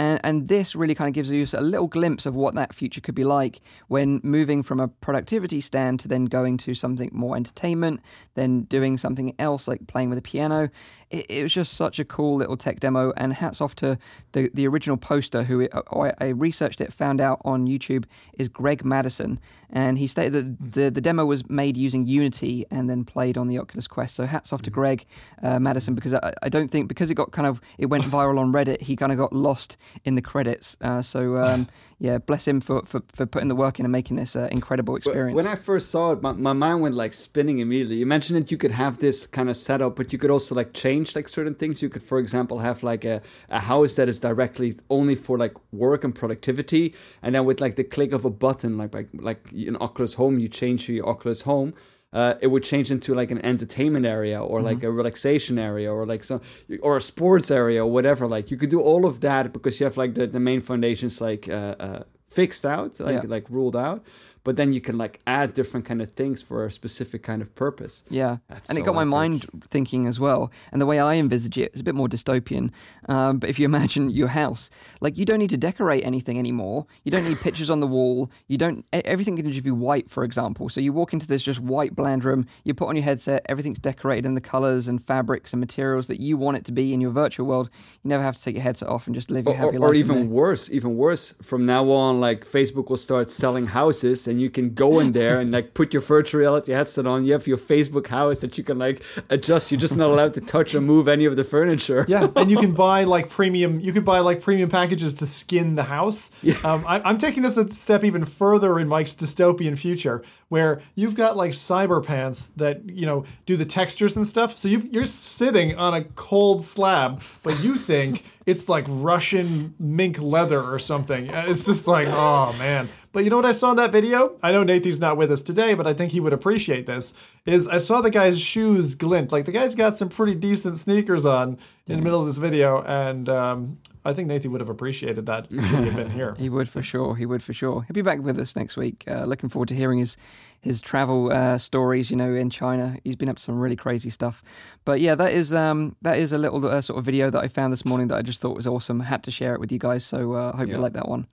And, and this really kind of gives the user a little glimpse of what that future could be like when moving from a productivity stand to then going to something more entertainment, then doing something else like playing with a piano. It, it was just such a cool little tech demo, and hats off to the, the original poster who it, I, I researched it, found out on YouTube is Greg Madison. And he stated that the, the demo was made using Unity and then played on the Oculus Quest. So hats off to Greg uh, Madison, because I, I don't think, because it got kind of, it went viral on Reddit, he kind of got lost in the credits. Uh, so um, yeah, bless him for, for, for putting the work in and making this uh, incredible experience. When I first saw it, my, my mind went like spinning immediately. You mentioned that you could have this kind of setup, but you could also like change like certain things. You could, for example, have like a, a house that is directly only for like work and productivity. And then with like the click of a button, like like, like in Oculus Home, you change to your Oculus Home. Uh, it would change into like an entertainment area or like mm-hmm. a relaxation area or like some or a sports area or whatever. Like you could do all of that because you have like the, the main foundations like uh, uh, fixed out, like yeah. like ruled out. But then you can like add different kind of things for a specific kind of purpose. Yeah, That's and so it got my epic. mind thinking as well. And the way I envisage it is a bit more dystopian. Um, but if you imagine your house, like you don't need to decorate anything anymore. You don't need pictures on the wall. You don't. Everything can just be white, for example. So you walk into this just white bland room. You put on your headset. Everything's decorated in the colors and fabrics and materials that you want it to be in your virtual world. You never have to take your headset off and just live your happy or, or life. Or even worse, even worse. From now on, like Facebook will start selling houses. And you can go in there and like put your virtual reality headset on. You have your Facebook house that you can like adjust. You're just not allowed to touch or move any of the furniture. Yeah, and you can buy like premium. You can buy like premium packages to skin the house. Yeah. Um, I, I'm taking this a step even further in Mike's dystopian future, where you've got like cyber pants that you know do the textures and stuff. So you've, you're sitting on a cold slab, but you think it's like Russian mink leather or something. It's just like, oh man. But you know what I saw in that video? I know Nathan's not with us today, but I think he would appreciate this. Is I saw the guy's shoes glint. Like the guy's got some pretty decent sneakers on in the middle of this video, and um, I think Nathan would have appreciated that if he had been here. He would for sure. He would for sure. He'll be back with us next week. Uh, looking forward to hearing his his travel uh, stories. You know, in China, he's been up to some really crazy stuff. But yeah, that is um, that is a little uh, sort of video that I found this morning that I just thought was awesome. Had to share it with you guys. So I uh, hope yeah. you like that one.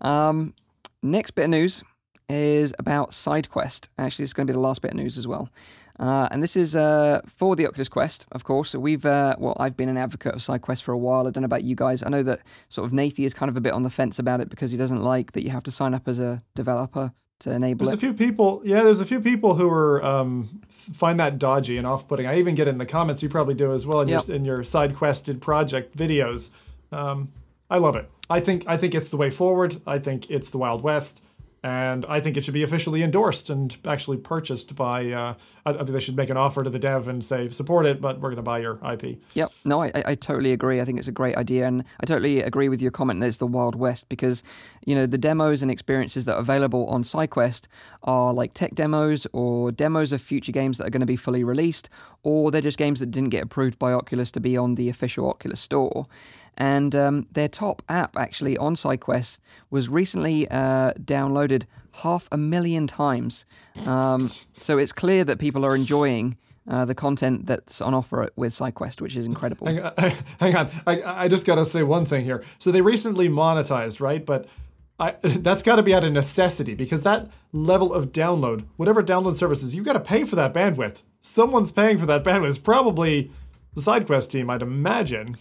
Um. Next bit of news is about SideQuest. Actually, it's going to be the last bit of news as well. Uh, and this is uh, for the Oculus Quest, of course. So we've, uh, well, I've been an advocate of SideQuest for a while. I don't know about you guys. I know that sort of Nathy is kind of a bit on the fence about it because he doesn't like that you have to sign up as a developer to enable there's it. There's a few people, yeah, there's a few people who are um, find that dodgy and off-putting. I even get it in the comments. You probably do as well in yep. your in your SideQuested project videos. Um, I love it. I think I think it's the way forward. I think it's the Wild West, and I think it should be officially endorsed and actually purchased by. Uh, I think they should make an offer to the dev and say support it, but we're going to buy your I P. Yep. No, I, I totally agree. I think it's a great idea, and I totally agree with your comment. That it's the Wild West because you know the demos and experiences that are available on SideQuest are like tech demos or demos of future games that are going to be fully released, or they're just games that didn't get approved by Oculus to be on the official Oculus store. And um, their top app, actually, on SideQuest was recently uh, downloaded half a million times. Um, so it's clear that people are enjoying uh, the content that's on offer with SideQuest, which is incredible. Hang on. I, hang on. I, I just got to say one thing here. So they recently monetized, right? But I, that's got to be out of necessity because that level of download, whatever download services, you've got to pay for that bandwidth. Someone's paying for that bandwidth. It's probably the SideQuest team, I'd imagine.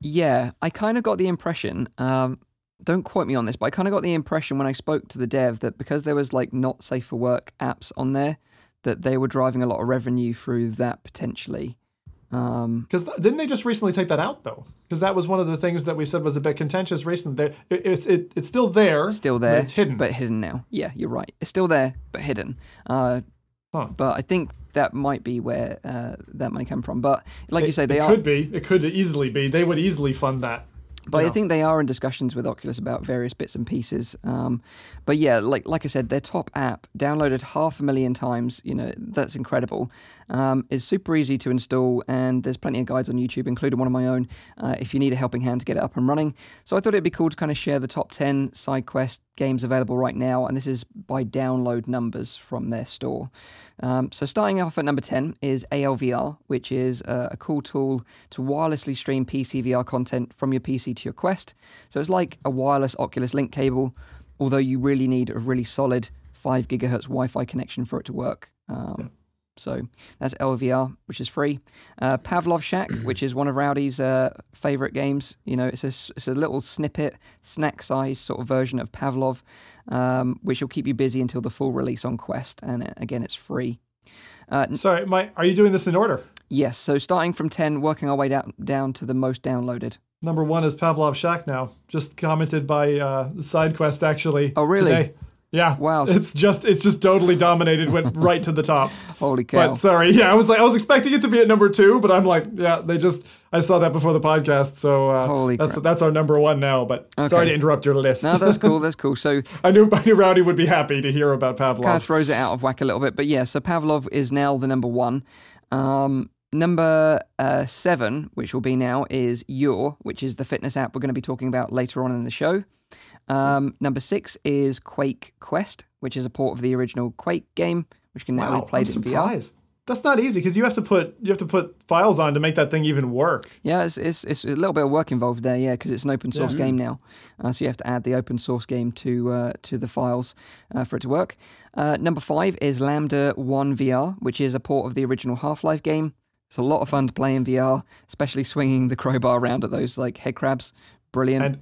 Yeah, I kind of got the impression, um, don't quote me on this, but I kind of got the impression when I spoke to the dev that because there was like not safe for work apps on there, that they were driving a lot of revenue through that potentially. Because um, didn't they just recently take that out though? Because that was one of the things that we said was a bit contentious recently. It, it's it, it's still there. Still there. But it's hidden. But hidden now. Yeah, you're right. It's still there, but hidden. Uh, huh. But I think that might be where uh, that money came from. But like it, you say, they it are... It could be. It could easily be. They would easily fund that. But know. I think they are in discussions with Oculus about various bits and pieces. Um, but yeah, like like I said, their top app, downloaded half a million times, you know, that's incredible. Um, it's super easy to install, and there's plenty of guides on YouTube, including one of my own, uh, if you need a helping hand to get it up and running. So I thought it'd be cool to kind of share the top ten SideQuest games available right now, and this is by download numbers from their store. Um, so starting off at number ten is A L V R, which is uh, a cool tool to wirelessly stream P C V R content from your P C to your Quest. So it's like a wireless Oculus Link cable, although you really need a really solid five gigahertz Wi-Fi connection for it to work. Um, yeah. So that's L V R, which is free. Uh, Pavlov Shack, which is one of Rowdy's uh, favourite games. You know, it's a, it's a little snippet, snack-sized sort of version of Pavlov, um, which will keep you busy until the full release on Quest. And again, it's free. Uh, Sorry, Mike, are you doing this in order? Yes. So starting from ten, working our way down, down to the most downloaded. Number one is Pavlov Shack now. Just commented by uh, SideQuest, actually. Oh, really? Today. Yeah, wow. It's just it's just totally dominated. Went right to the top. Holy cow! But sorry, yeah, I was like I was expecting it to be at number two, but I'm like, yeah, they just I saw that before the podcast, so uh, Holy that's crap. that's our number one now. But okay. Sorry to interrupt your list. No, that's cool. That's cool. So I knew I knew Rowdy would be happy to hear about Pavlov. Kind of throws it out of whack a little bit, but yeah. So Pavlov is now the number one. Um, Number uh, seven, which will be now, is Your, which is the fitness app we're going to be talking about later on in the show. Um, number six is Quake Quest, which is a port of the original Quake game, which can now wow, be played I'm in surprised. V R. That's not easy because you have to put you have to put files on to make that thing even work. Yeah, it's it's, it's a little bit of work involved there, yeah, because it's an open source yeah. game now, uh, so you have to add the open source game to uh, to the files uh, for it to work. Uh, number five is Lambda One V R, which is a port of the original Half-Life game. It's a lot of fun to play in V R, especially swinging the crowbar around at those like head crabs. Brilliant. And,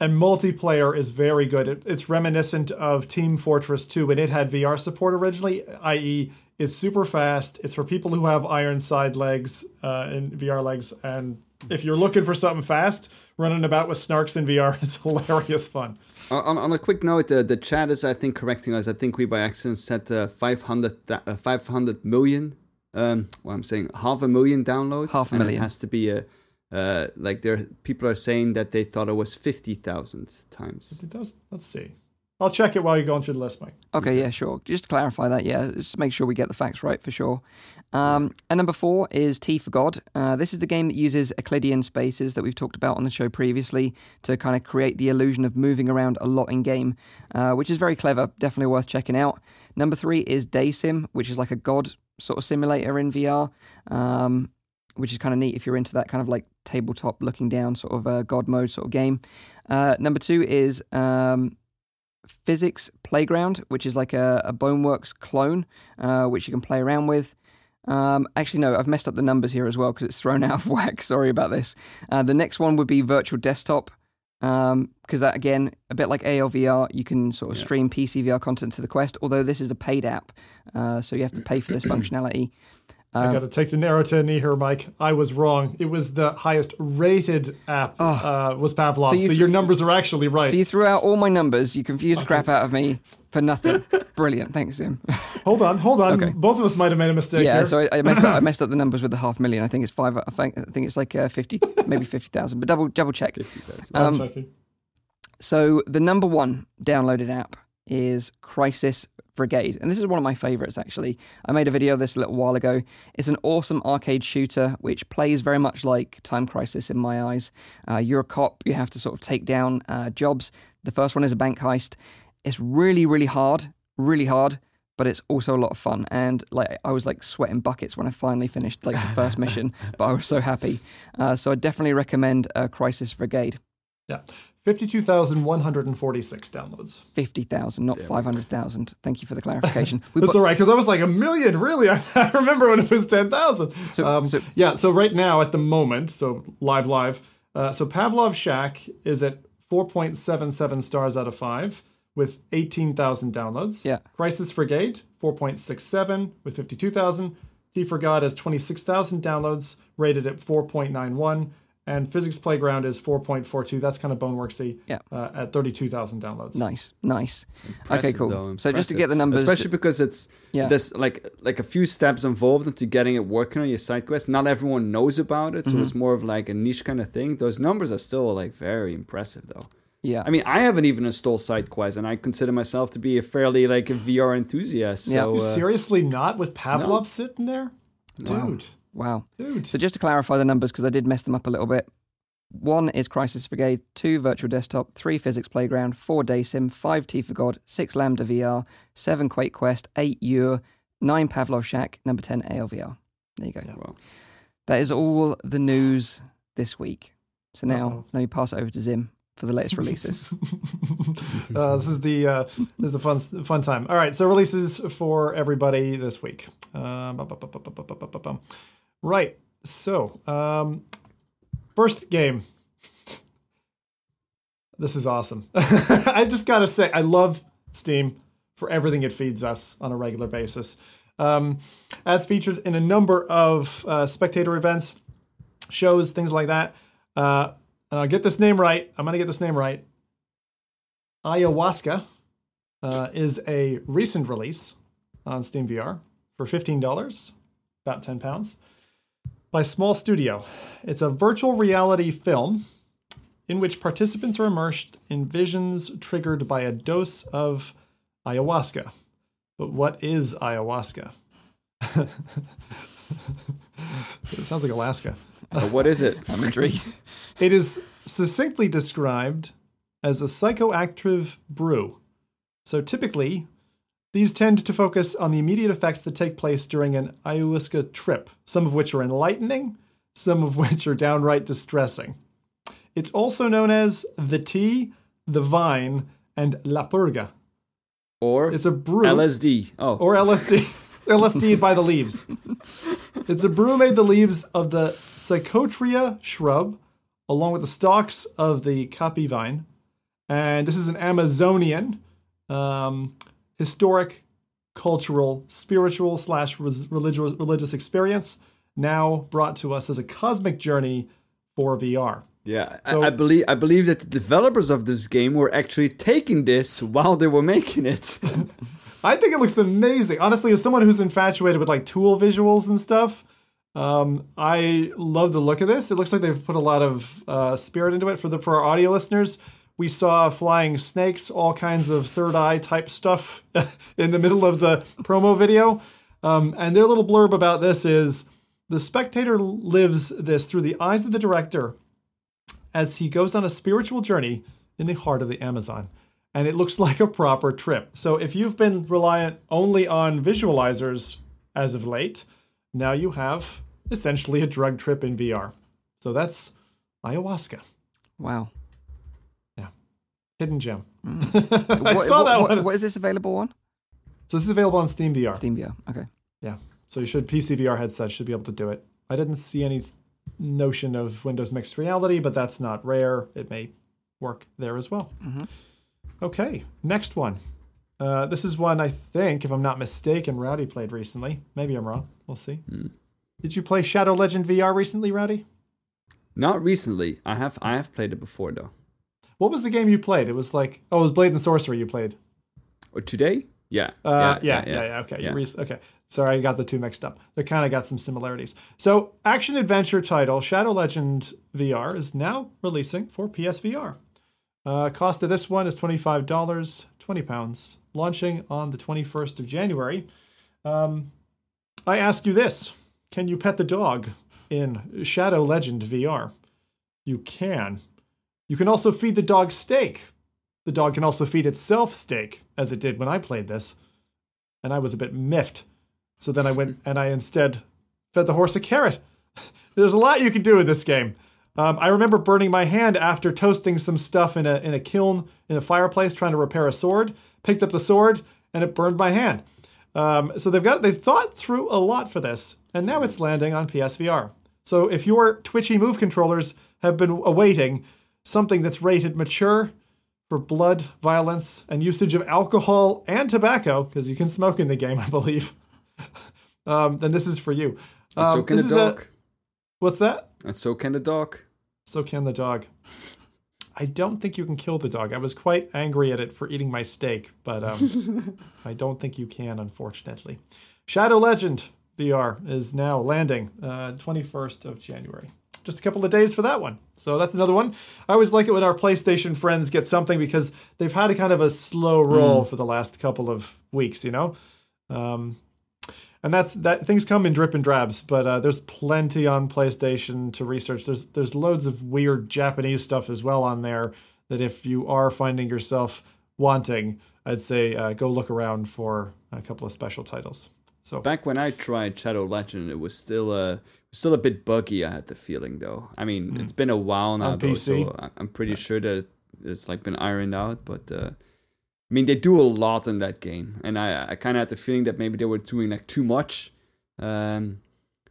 and multiplayer is very good. It, it's reminiscent of Team Fortress two, and it had V R support originally, that is, it's super fast. It's for people who have iron side legs uh, and V R legs. And if you're looking for something fast, running about with snarks in V R is hilarious fun. On, on a quick note, uh, the chat is, I think, correcting us. I think we by accident said uh, five hundred million. Um, well, I'm saying half a million downloads. Half a million. And it has to be a, uh, like there, people are saying that they thought it was fifty thousand times. fifty thousand? Let's see. I'll check it while you're going through the list, Mike. Okay, okay, yeah, sure. Just to clarify that, yeah. Just make sure we get the facts right for sure. Um, and number four is T for God. Uh, this is the game that uses Euclidean spaces that we've talked about on the show previously to kind of create the illusion of moving around a lot in game, uh, which is very clever. Definitely worth checking out. Number three is Day Sim, which is like a God sort of simulator in V R, um, which is kind of neat if you're into that kind of like tabletop looking down sort of uh, God mode sort of game. Uh, number two is um, Physics Playground, which is like a, a Boneworks clone, uh, which you can play around with. Um, actually, no, I've messed up the numbers here as well because it's thrown out of whack. Sorry about this. Uh, the next one would be Virtual Desktop. Um, because that, again, a bit like A L V R, you can sort of yeah. stream P C V R content to the Quest, although this is a paid app, uh, so you have to pay for this functionality. Um, I got to take the narrow to a knee here, Mike. I was wrong. It was the highest rated app, oh. uh, was Pavlov, so, you th- so your numbers are actually right. So you threw out all my numbers. You confused the crap out of me for nothing. Brilliant. Thanks, Jim. Hold on, hold on. Okay. Both of us might have made a mistake yeah, here. Yeah, so I, I, messed up, I messed up the numbers with the half million. I think it's five. I think, I think it's like uh, fifty, maybe fifty thousand, but double, double check. fifty thousand. Um, I'm checking. So the number one downloaded app is Crisis Brigade, and this is one of my favorites actually. I made a video of this a little while ago. It's an awesome arcade shooter which plays very much like Time Crisis in my eyes. Uh, you're a cop, you have to sort of take down uh, jobs. The first one is a bank heist. It's really, really hard, really hard, but it's also a lot of fun. And like I was like sweating buckets when I finally finished like the first mission, but I was so happy. Uh, so I definitely recommend uh, Crisis Brigade. Yeah. fifty-two thousand one hundred forty-six downloads. fifty thousand, not five hundred thousand. Thank you for the clarification. We That's bo- all right, because I was like a million, really. I, I remember when it was ten thousand. So, um, so, yeah, so right now at the moment, so live, live, uh, so Pavlov Shack is at four point seven seven stars out of five with eighteen thousand downloads. Yeah. Crisis Brigade, four point six seven with fifty-two thousand. Thief for God has twenty-six thousand downloads, rated at four point nine one. And Physics Playground is four point four two. That's kind of Boneworksy. Yeah. Uh, at thirty-two thousand downloads. Nice, nice. Impressive, okay, cool. Though, so just to get the numbers, especially because it's yeah. there's like like a few steps involved into getting it working on your side quest. Not everyone knows about it, so mm-hmm. it's more of like a niche kind of thing. Those numbers are still like very impressive, though. Yeah. I mean, I haven't even installed SideQuest, and I consider myself to be a fairly like a V R enthusiast. Yeah. So, You're uh, seriously not with Pavlov no. sitting there, dude. Wow. Wow. Dude. So just to clarify the numbers, because I did mess them up a little bit. One is Crisis Brigade, two Virtual Desktop, three Physics Playground, four Day Sim, five T for God, six Lambda V R, seven Quake Quest, eight Ure, nine Pavlov Shack, number ten A L V R. There you go. Yeah, well, that is all the news this week. So now uh-oh. let me pass it over to Zim for the latest releases. uh, this is the uh, this is the fun fun time. All right, so releases for everybody this week. Uh, bu- bu- bu- bu- bu- bu- bu- bu- right. So um, first game. This is awesome. I just gotta say, I love Steam for everything it feeds us on a regular basis. Um, as featured in a number of uh, spectator events, shows, things like that. Uh, and I'll get this name right. I'm going to get this name right. Ayahuasca uh, is a recent release on Steam V R for fifteen dollars, about ten pounds, by Small Studio. It's a virtual reality film in which participants are immersed in visions triggered by a dose of ayahuasca. But what is ayahuasca? It sounds like Alaska. Uh, what is it? I'm intrigued. It is succinctly described as a psychoactive brew. So typically, these tend to focus on the immediate effects that take place during an ayahuasca trip, some of which are enlightening, some of which are downright distressing. It's also known as the tea, the vine, and la purga. Or it's a brew. L S D. Oh. Or L S D. L S D by the leaves. It's a brew made the leaves of the Psychotria shrub, along with the stalks of the kapi vine. And this is an Amazonian um, historic, cultural, spiritual slash religious religious experience, now brought to us as a cosmic journey for V R. Yeah, so, I, I believe I believe that the developers of this game were actually taking this while they were making it. I think it looks amazing. Honestly, as someone who's infatuated with like tool visuals and stuff, um, I love the look of this. It looks like they've put a lot of uh, spirit into it. For the for our audio listeners, we saw flying snakes, all kinds of third eye type stuff in the middle of the promo video. Um, and their little blurb about this is, the spectator lives this through the eyes of the director as he goes on a spiritual journey in the heart of the Amazon. And it looks like a proper trip. So if you've been reliant only on visualizers as of late, now you have essentially a drug trip in V R. So that's ayahuasca. Wow. Yeah. Hidden gem. Mm. I what, saw what, that one. What, what is this available on? So this is available on Steam V R. Steam V R, okay. Yeah. So you should, P C V R headsets should be able to do it. I didn't see any notion of Windows Mixed Reality, but that's not rare. It may work there as well. Mm-hmm. Okay, next one. Uh, this is one I think, if I'm not mistaken, Rowdy played recently. Maybe I'm wrong. We'll see. Mm. Did you play Shadow Legend V R recently, Rowdy? Not recently. I have I have played it before, though. What was the game you played? It was like, oh, it was Blade and Sorcery you played. Or today? Yeah. Uh, yeah, yeah, yeah, yeah, yeah. Okay, yeah. Re- okay. Sorry, I got the two mixed up. They kind of got some similarities. So, action-adventure title, Shadow Legend V R, is now releasing for P S V R. Uh, cost of this one is twenty-five dollars, twenty pounds, launching on the twenty-first of January. Um, I ask you this. Can you pet the dog in Shadow Legend V R? You can. You can also feed the dog steak. The dog can also feed itself steak, as it did when I played this. And I was a bit miffed. So then I went and I instead fed the horse a carrot. There's a lot you can do in this game. Um, I remember burning my hand after toasting some stuff in a in a kiln, in a fireplace, trying to repair a sword. Picked up the sword, and it burned my hand. Um, so they've got they thought through a lot for this, and now it's landing on P S V R. So if your twitchy move controllers have been awaiting something that's rated mature for blood, violence, and usage of alcohol and tobacco, because you can smoke in the game, I believe, um, then this is for you. Um, it's okay, this the dog. Is a, what's that? And so can the dog. So can the dog. I don't think you can kill the dog. I was quite angry at it for eating my steak, but um, I don't think you can, unfortunately. Shadow Legend V R is now landing uh, twenty-first of January. Just a couple of days for that one. So that's another one. I always like it when our PlayStation friends get something because they've had a kind of a slow roll mm. for the last couple of weeks, you know? Um, And that's that. Things come in drip and drabs, but uh, there's plenty on PlayStation to research. There's there's loads of weird Japanese stuff as well on there that if you are finding yourself wanting, I'd say uh, go look around for a couple of special titles. So back when I tried Shadow Legend, it was still a still a bit buggy. I had the feeling though. I mean, mm. it's been a while now, on though, P C. So I'm pretty yeah. sure that it's like been ironed out, but. Uh, I mean, they do a lot in that game, and I, I kind of had the feeling that maybe they were doing like too much, um,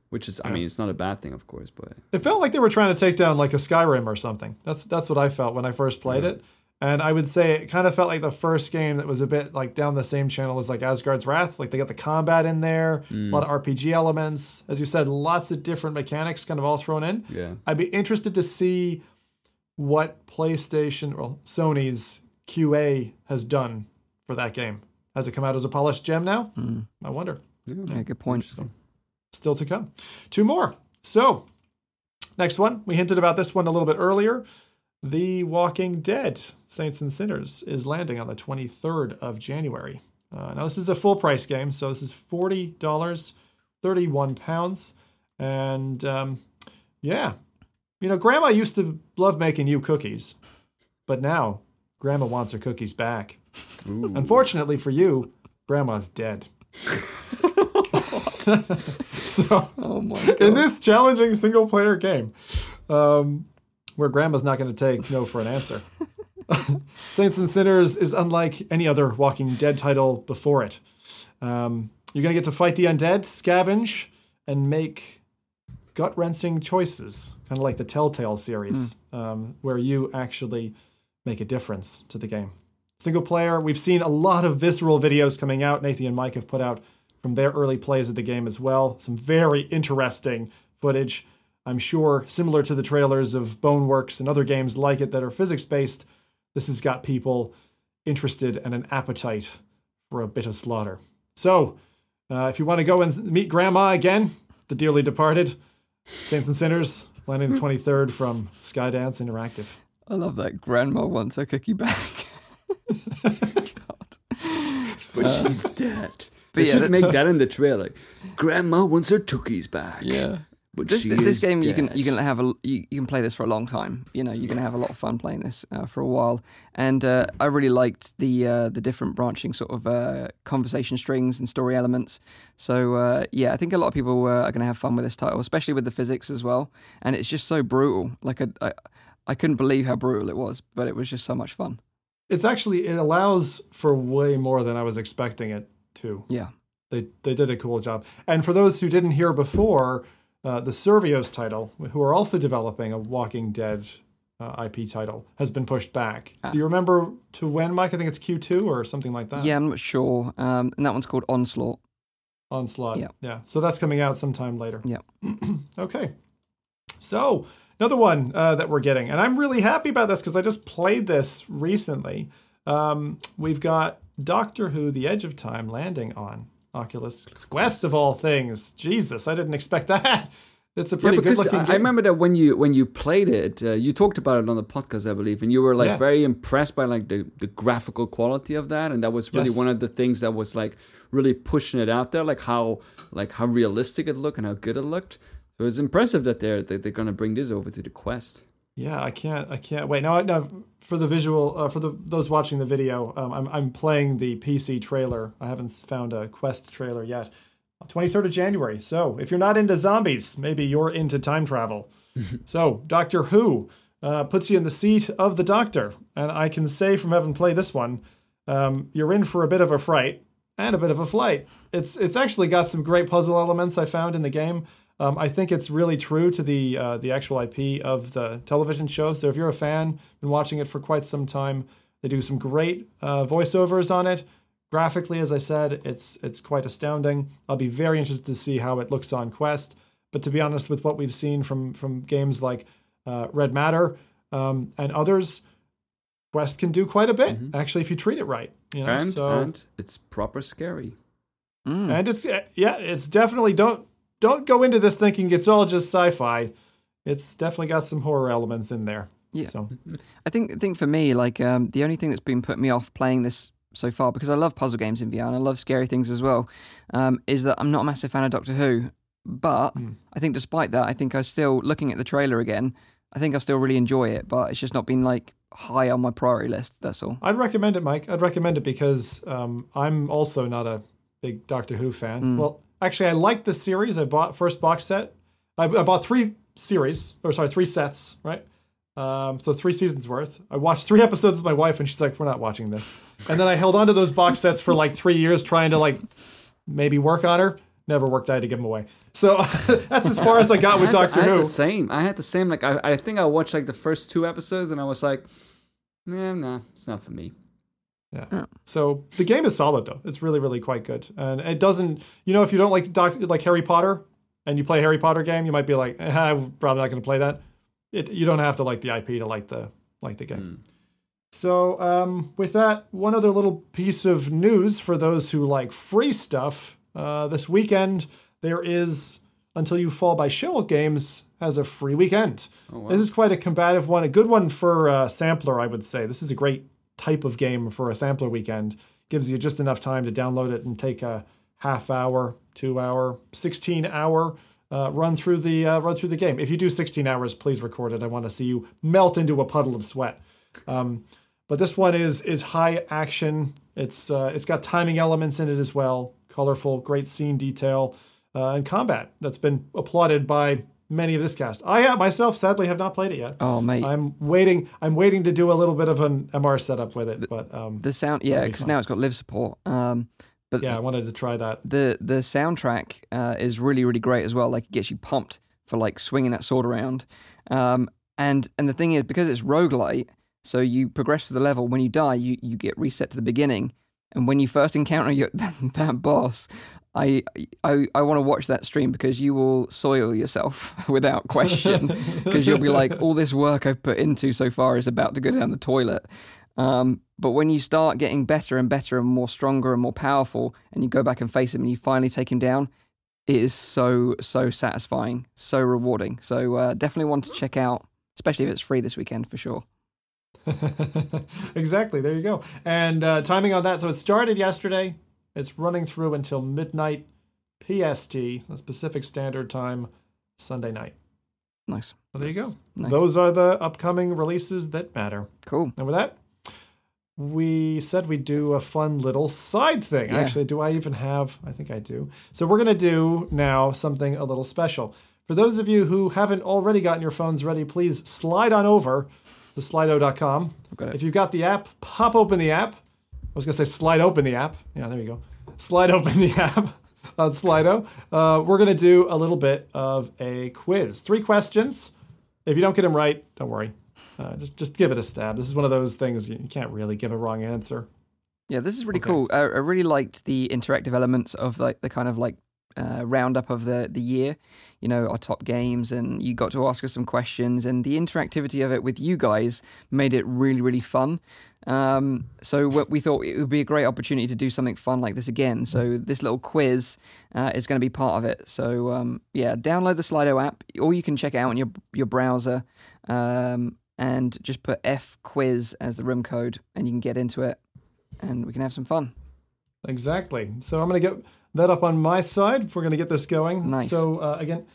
which is, I yeah. mean, it's not a bad thing, of course, but it felt like they were trying to take down like a Skyrim or something. That's that's what I felt when I first played yeah. it, and I would say it kind of felt like the first game that was a bit like down the same channel as like Asgard's Wrath. Like they got the combat in there, mm. a lot of R P G elements, as you said, lots of different mechanics kind of all thrown in. Yeah, I'd be interested to see what PlayStation, well, Sony's Q A has done for that game. Has it come out as a polished gem now? Mm. I wonder. Yeah, yeah, good point. Still to come. Two more. So, next one. We hinted about this one a little bit earlier. The Walking Dead, Saints and Sinners, is landing on the twenty-third of January. Uh, now, this is a full-price game, so this is forty dollars, thirty-one pounds. And, um, yeah. You know, Grandma used to love making you cookies, but now... Grandma wants her cookies back. Ooh. Unfortunately for you, Grandma's dead. So, oh my God. In this challenging single-player game, um, where Grandma's not going to take no for an answer, Saints and Sinners is unlike any other Walking Dead title before it. Um, you're going to get to fight the undead, scavenge, and make gut-wrenching choices, kind of like the Telltale series, mm. um, where you actually... make a difference to the game. Single player, we've seen a lot of visceral videos coming out. Nathan and Mike have put out from their early plays of the game as well. Some very interesting footage, I'm sure, similar to the trailers of Boneworks and other games like it that are physics-based. This has got people interested and an appetite for a bit of slaughter. So, uh, if you want to go and meet Grandma again, the dearly departed, Saints and Sinners, landing the twenty-third from Skydance Interactive. I love that. Grandma wants her cookie back. God. But uh, she's dead. But they yeah, should that, make that in the trailer. Grandma wants her cookies back. Yeah. But this, she this is game dead. you can you can have a you, you can play this for a long time. You know, you're yeah. going to have a lot of fun playing this uh, for a while. And uh, I really liked the uh, the different branching sort of uh, conversation strings and story elements. So uh, yeah, I think a lot of people uh, are going to have fun with this title, especially with the physics as well. And it's just so brutal. Like a, a I couldn't believe how brutal it was, but it was just so much fun. It's actually, it allows for way more than I was expecting it to. Yeah. They they did a cool job. And for those who didn't hear before, uh, the Servios title, who are also developing a Walking Dead uh, I P title, has been pushed back. Ah. Do you remember to when, Mike? I think it's Q two or something like that. Yeah, I'm not sure. Um, and that one's called Onslaught. Onslaught, yeah. yeah. So that's coming out sometime later. Yeah. Okay. So... Another one uh, that we're getting, and I'm really happy about this because I just played this recently. Um, we've got Doctor Who: The Edge of Time landing on Oculus Quest of all things. Jesus, I didn't expect that. It's a pretty yeah, good looking game. I remember that when you when you played it, uh, you talked about it on the podcast, I believe, and you were like yeah. very impressed by like the, the graphical quality of that, and that was really yes. one of the things that was like really pushing it out there, like how like how realistic it looked and how good it looked. So it's impressive that they're that they're going to bring this over to the Quest. Yeah, I can't, I can't wait. Now, now for the visual, uh, for the those watching the video, um, I'm I'm playing the P C trailer. I haven't found a Quest trailer yet. twenty-third of January. So if you're not into zombies, maybe you're into time travel. So Doctor Who uh, puts you in the seat of the Doctor, and I can say from having played this one, um, you're in for a bit of a fright and a bit of a flight. It's it's actually got some great puzzle elements I found in the game. Um, I think it's really true to the uh, the actual I P of the television show. So if you're a fan, been watching it for quite some time, they do some great uh, voiceovers on it. Graphically, as I said, it's it's quite astounding. I'll be very interested to see how it looks on Quest. But to be honest, with what we've seen from from games like uh, Red Matter um, and others, Quest can do quite a bit mm-hmm. actually if you treat it right. You know? And so, and it's proper scary. Mm. And it's yeah, it's definitely don't. Don't go into this thinking it's all just sci-fi. It's definitely got some horror elements in there. Yeah. So. I think I think for me, like um, the only thing that's been putting me off playing this so far, because I love puzzle games in V R and I love scary things as well, um, is that I'm not a massive fan of Doctor Who. But mm. I think despite that, I think I still, looking at the trailer again, I think I still really enjoy it, but it's just not been like high on my priority list, that's all. I'd recommend it, Mike. I'd recommend it because um, I'm also not a big Doctor Who fan. Mm. Well, actually, I liked the series. I bought first box set. I, I bought three series, or sorry, three sets, right? Um, so three seasons worth. I watched three episodes with my wife, and she's like, "We're not watching this." And then I held on to those box sets for like three years, trying to like maybe work on her. Never worked. I had to give them away. So that's as far as I got with Doctor Who. I had the same. I had the same. Like I, I think I watched like the first two episodes, and I was like, "Nah, nah, it's not for me." Yeah. yeah. So the game is solid, though. It's really, really quite good, and it doesn't. You know, if you don't like doc, like Harry Potter, and you play a Harry Potter game, you might be like, eh, "I'm probably not going to play that." It, you don't have to like the I P to like the like the game. Mm. So um, with that, one other little piece of news for those who like free stuff. Uh, this weekend, there is Until You Fall by Shell Games has a free weekend. Oh, wow. This is quite a combative one, a good one for a sampler, I would say. This is a great type of game for a sampler weekend. Gives you just enough time to download it and take a half hour, two hour, sixteen hour Uh, run through the uh, run through the game. If you do sixteen hours, please record it. I want to see you melt into a puddle of sweat. Um, but this one is is high action. It's uh, it's got timing elements in it as well. Colorful, great scene detail, uh, and combat that's been applauded by many of this cast. I uh, myself sadly have not played it yet. Oh mate, I'm waiting. I'm waiting to do a little bit of an M R setup with it. The, but um, the sound, yeah, because now it's got live support. Um, But yeah, I wanted to try that. The the soundtrack uh, is really, really great as well. Like, it gets you pumped for, like, swinging that sword around. Um, and and the thing is, because it's roguelite, so you progress to the level. When you die, you, you get reset to the beginning. And when you first encounter your, that boss, I I, I want to watch that stream because you will soil yourself without question. Because you'll be like, all this work I've put into so far is about to go down the toilet. Um, but when you start getting better and better and more stronger and more powerful, and you go back and face him and you finally take him down, it is so, so satisfying, so rewarding. So uh, definitely one to check out, especially if it's free this weekend for sure. Exactly. There you go. And uh, timing on that. So it started yesterday. It's running through until midnight P S T, that's Pacific Standard Time, Sunday night. Nice. Well, there nice. you go. Nice. Those are the upcoming releases that matter. Cool. And with that, we said we'd do a fun little side thing. Yeah. Actually, do I even have? I think I do. So we're going to do now something a little special. For those of you who haven't already gotten your phones ready, please slide on over to slido dot com. If you've got the app, pop open the app. I was going to say slide open the app. Yeah, there you go. Slide open the app on Slido. Uh, we're going to do a little bit of a quiz. Three questions. If you don't get them right, don't worry. Uh, just just give it a stab. This is one of those things you can't really give a wrong answer. Yeah, this is really okay. cool. I, I really liked the interactive elements of like the kind of like uh, roundup of the, the year, you know, our top games, and you got to ask us some questions, and the interactivity of it with you guys made it really, really fun. Um, so what we thought it would be a great opportunity to do something fun like this again. So this little quiz uh, is going to be part of it. So um, yeah, download the Slido app, or you can check it out on your, your browser. Um And just put F quiz as the room code, and you can get into it, and we can have some fun. Exactly. So I'm going to get that up on my side. We're going to get this going. Nice. So uh, again,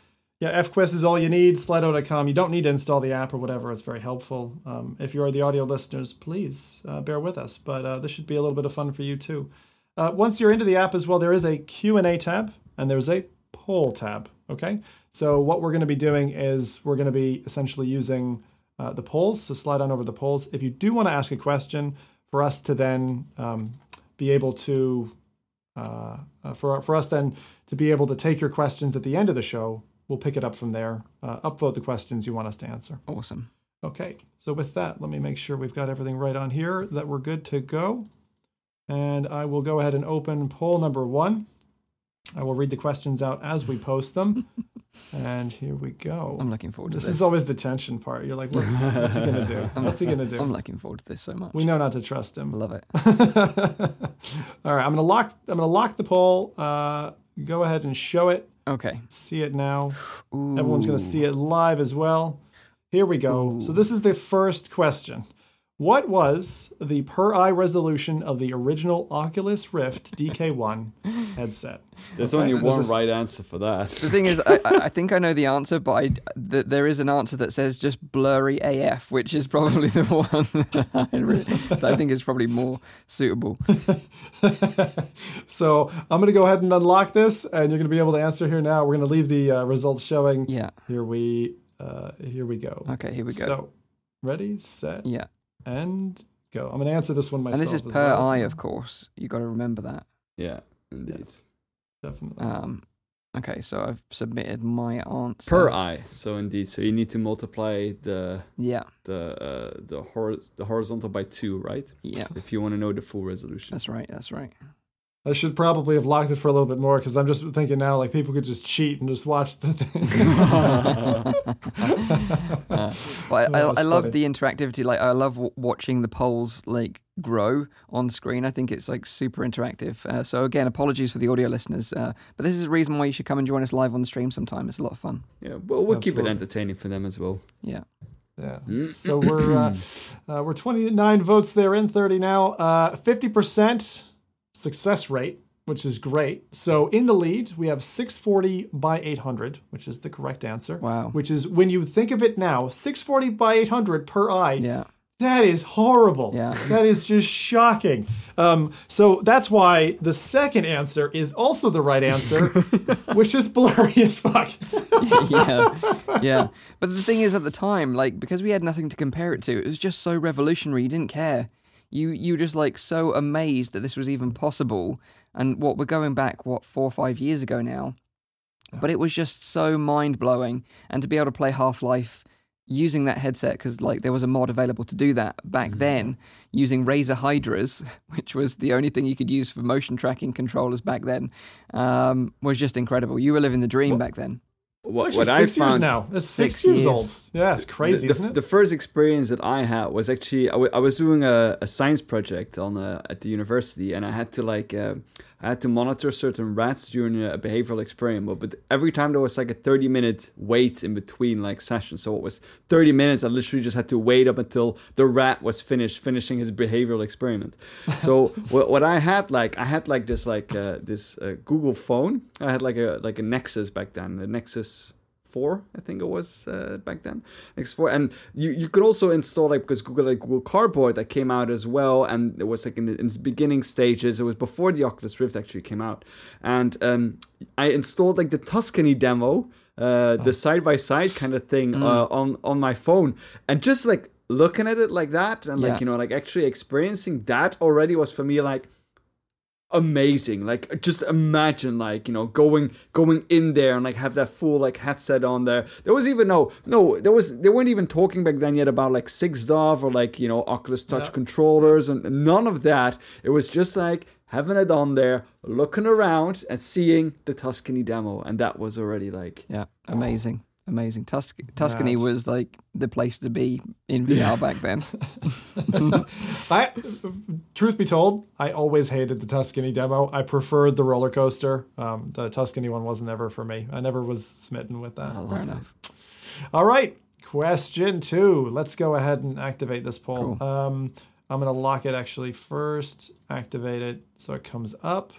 yeah, F quiz is all you need. Slido dot com. You don't need to install the app or whatever. It's very helpful. Um, if you are the audio listeners, please uh, bear with us. But uh, this should be a little bit of fun for you too. Uh, once you're into the app as well, there is a Q and A tab, and there's a poll tab. Okay. So what we're going to be doing is we're going to be essentially using Uh, the polls, so slide on over the polls. If you do want to ask a question for us to then um, be able to, uh, uh, for for us then to be able to take your questions at the end of the show, we'll pick it up from there, uh, upvote the questions you want us to answer. Awesome. Okay, so with that, let me make sure we've got everything right on here, that we're good to go. And I will go ahead and open poll number one. I will read the questions out as we post them. And here we go. I'm looking forward to this. This is always the tension part. You're like, what's, what's he going to do? What's he going to do? I'm looking forward to this so much. We know not to trust him. Love it. All right, I'm going to lock I'm going to lock the poll. Uh, go ahead and show it. Okay. See it now. Ooh. Everyone's going to see it live as well. Here we go. Ooh. So this is the first question. What was the per-eye resolution of the original Oculus Rift D K one headset? There's okay. only one There's a... right answer for that. The thing is, I, I think I know the answer, but I, th- there is an answer that says just blurry A F, which is probably the one that I, really, that I think is probably more suitable. So I'm going to go ahead and unlock this, and you're going to be able to answer here now. We're going to leave the uh, results showing. Yeah. Here we, uh, here we go. Okay, here we go. So, ready, set. Yeah. And go. I'm going to answer this one myself. And this is per well. eye, of course. You got to remember that. Yeah, indeed. Yes, definitely. Um, okay, so I've submitted my answer. Per eye, so indeed. So you need to multiply the yeah the uh, the, hor- the horizontal by two, right? Yeah. If you want to know the full resolution. That's right, that's right. I should probably have locked it for a little bit more because I'm just thinking now, like, people could just cheat and just watch the thing. uh, but I, I, I love the interactivity. Like, I love w- watching the polls, like, grow on screen. I think it's, like, super interactive. Uh, so, again, apologies for the audio listeners. Uh, but this is a reason why you should come and join us live on the stream sometime. It's a lot of fun. Yeah, well, we'll Absolutely. keep it entertaining for them as well. Yeah. Yeah. So we're, uh, uh, we're twenty-nine votes there in, thirty now. Uh, fifty percent success rate, which is great. So in the lead, we have six forty by eight hundred, which is the correct answer. Wow. Which is, when you think of it now, six forty by eight hundred per eye. Yeah. That is horrible. Yeah. That is just shocking. Um, so that's why the second answer is also the right answer, which is blurry as fuck. yeah. Yeah. But the thing is, at the time, like, because we had nothing to compare it to, it was just so revolutionary. You didn't care. You you just, like, so amazed that this was even possible. And what, we're going back, what, four or five years ago now. Yeah. But it was just so mind-blowing. And to be able to play Half-Life using that headset, because, like, there was a mod available to do that back mm-hmm. then, using Razer Hydras, which was the only thing you could use for motion tracking controllers back then, um, was just incredible. You were living the dream well, back then. What, it's what six I found years now. It's six, six years, years old. Yeah, it's crazy, the, the, isn't it? The first experience that I had was actually I, w- I was doing a, a science project on a, at the university, and I had to like uh, I had to monitor certain rats during a behavioral experiment. But every time there was like a thirty minute wait in between like sessions, so it was thirty minutes. I literally just had to wait up until the rat was finished finishing his behavioral experiment. So what, what I had like I had like this like uh, this uh, Google phone. I had like a like a Nexus back then. The Nexus Four, I think it was uh, back then. Next four, and you, you could also install like because Google like Google Cardboard that came out as well, and it was like in, the, in its beginning stages. It was before the Oculus Rift actually came out, and um, I installed like the Tuscany demo, uh, oh. the side by side kind of thing mm. uh, on on my phone, and just like looking at it like that, and yeah. like you know like actually experiencing that already was for me like amazing. Like just imagine like you know going going in there and like have that full like headset on there. There was even no no there was they weren't even talking back then yet about like SigDove or like you know Oculus Touch yeah. controllers and none of that. It was just like having it on there, looking around and seeing the Tuscany demo, and that was already like yeah amazing. Amazing. Tus- Tuscany right. was like the place to be in V R yeah. back then. I, truth be told, I always hated the Tuscany demo. I preferred the roller coaster. Um, the Tuscany one wasn't ever for me. I never was smitten with that. Oh, fair enough. All right. Question two. Let's go ahead and activate this poll. Cool. Um, I'm going to lock it actually first, activate it so it comes up.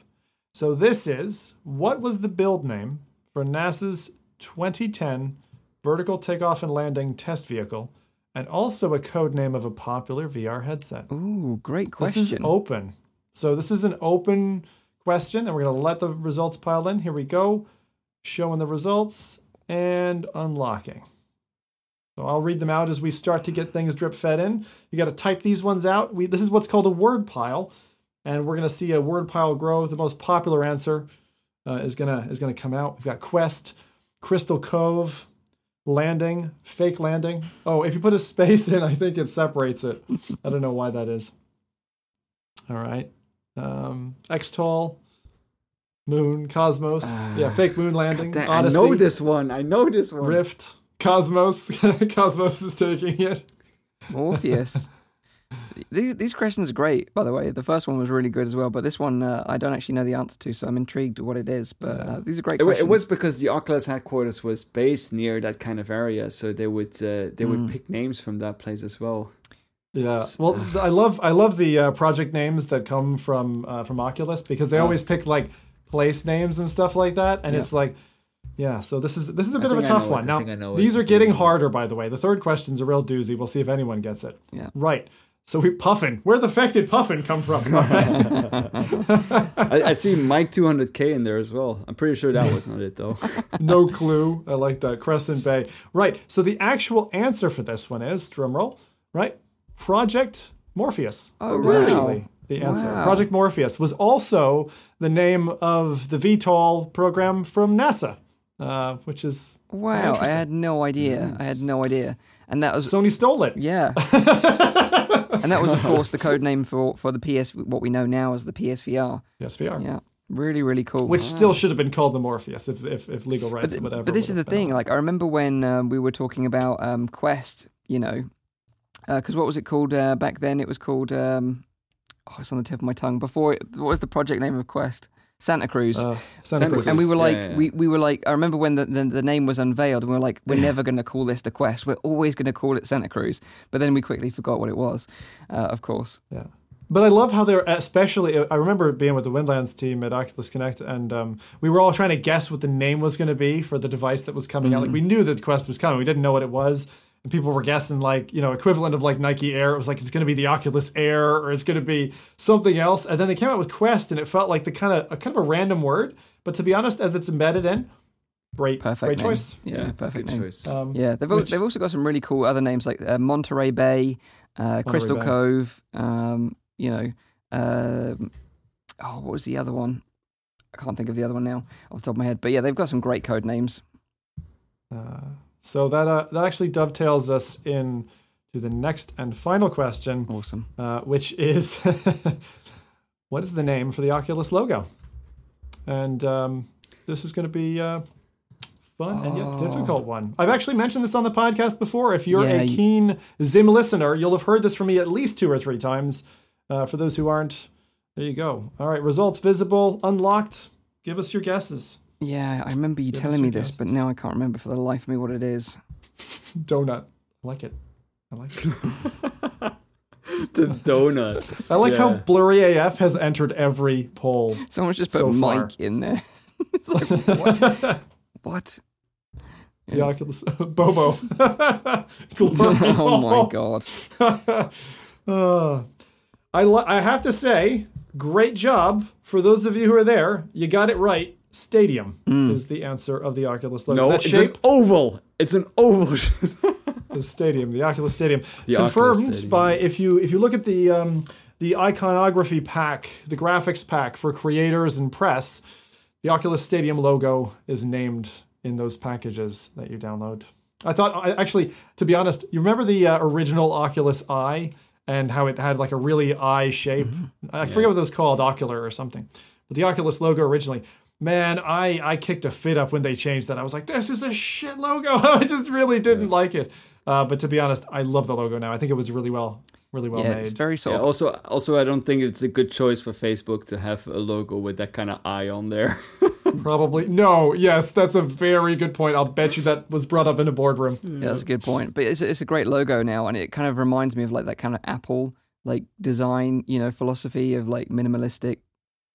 So this is, what was the build name for NASA's twenty ten vertical takeoff and landing test vehicle, and also a code name of a popular V R headset? Ooh, great question. This is open. So this is an open question, and we're going to let the results pile in. Here we go. Showing the results and unlocking. So I'll read them out as we start to get things drip fed in. You got to type these ones out. We, this is what's called a word pile, and we're going to see a word pile grow. The most popular answer uh, is going to is going to come out. We've got Quest, Crystal Cove, landing, fake landing. Oh, if you put a space in, I think it separates it. I don't know why that is. All right. Um, X TOL, moon, Cosmos. Uh, yeah, fake moon landing. That, Odyssey, I know this one. I know this one. Rift, Cosmos. Cosmos is taking it. Morpheus. These these questions are great, by the way. The first one was really good as well, but this one uh, I don't actually know the answer to, so I'm intrigued what it is. But uh, these are great. It, questions. It was because the Oculus headquarters was based near that kind of area, so they would uh, they mm. would pick names from that place as well. Yeah, well, I love I love the uh, project names that come from uh, from Oculus, because they yeah. always pick like place names and stuff like that, and yeah. it's like, yeah. So this is this is a bit of a tough one. Now these are getting harder, by the way. The third question's a real doozy. We'll see if anyone gets it. Yeah. Right. So we puffin. Where the fuck did puffin come from? I, I see Mike two hundred K in there as well. I'm pretty sure that was not it though. No clue. I like that. Crescent Bay. Right. So the actual answer for this one is, drumroll, right? Project Morpheus. Oh, really? Actually the answer. Wow. Project Morpheus was also the name of the V TOL program from NASA, uh, which is wow. I had no idea. Yes. I had no idea. And that was Sony stole it. Yeah. And that was, of course, the code name for for the P S, what we know now as the P S V R. P S V R. Yeah. Really, really cool. Which wow. still should have been called the Morpheus if if, if legal rights th- or whatever. But this is the thing. On. Like, I remember when um, we were talking about um, Quest, you know, because uh, what was it called uh, back then? It was called, um, oh, it's on the tip of my tongue. Before, it, what was the project name of Quest? Santa Cruz. Uh, Santa, Santa Cruz. And we were like, yeah, yeah. We, we were like, I remember when the, the, the name was unveiled, and we were like, we're never going to call this the Quest. We're always going to call it Santa Cruz. But then we quickly forgot what it was, uh, of course. Yeah. But I love how they're, especially, I remember being with the Windlands team at Oculus Connect, and um, we were all trying to guess what the name was going to be for the device that was coming mm. out. Like, we knew that the Quest was coming. We didn't know what it was. And people were guessing, like, you know, equivalent of like Nike Air. It was like, it's going to be the Oculus Air, or it's going to be something else. And then they came out with Quest, and it felt like the kind of a kind of a random word. But to be honest, as it's embedded in, great, perfect great name. choice. Yeah, yeah perfect name. choice. Um, yeah, they've which, they've also got some really cool other names like uh, Monterey Bay, uh, Monterey Crystal Bay. Cove. Um, you know, uh, oh, what was the other one? I can't think of the other one now off the top of my head. But yeah, they've got some great code names. Uh, So that uh, that actually dovetails us in to the next and final question. Awesome. Uh, which is, what is the name for the Oculus logo? And um, this is going to be a fun oh. and yet difficult one. I've actually mentioned this on the podcast before. If you're yeah, a keen you... Zim listener, you'll have heard this from me at least two or three times. Uh, for those who aren't, there you go. All right, results visible, unlocked. Give us your guesses. Yeah, I remember you Give telling me this, guesses. But now I can't remember for the life of me what it is. Donut. I like it. I like it. The donut. I like yeah. how Blurry A F has entered every poll. Someone's just so put far. Mike in there. It's like, what? What? Yeah. The Oculus. Bobo. Oh, my God. uh, I, lo- I have to say, great job for those of you who are there. You got it right. Stadium mm. is the answer of the Oculus logo. No, that it's shape, an oval. It's an oval. The stadium, the Oculus Stadium, the confirmed Oculus Stadium. By if you if you look at the um, the iconography pack, the graphics pack for creators and press, the Oculus Stadium logo is named in those packages that you download. I thought, I, actually, to be honest, you remember the uh, original Oculus Eye and how it had like a really eye shape. Mm-hmm. I forget yeah. what it was called, Ocular or something. But the Oculus logo originally. Man, I, I kicked a fit up when they changed that. I was like, this is a shit logo. I just really didn't yeah. like it. Uh, but to be honest, I love the logo now. I think it was really well, really well yeah, made. It's very soft. Yeah, also, also, I don't think it's a good choice for Facebook to have a logo with that kind of eye on there. Probably. No, yes, that's a very good point. I'll bet you that was brought up in a boardroom. Yeah, that's a good point. But it's, it's a great logo now, and it kind of reminds me of like that kind of Apple like design, you know, philosophy of like minimalistic.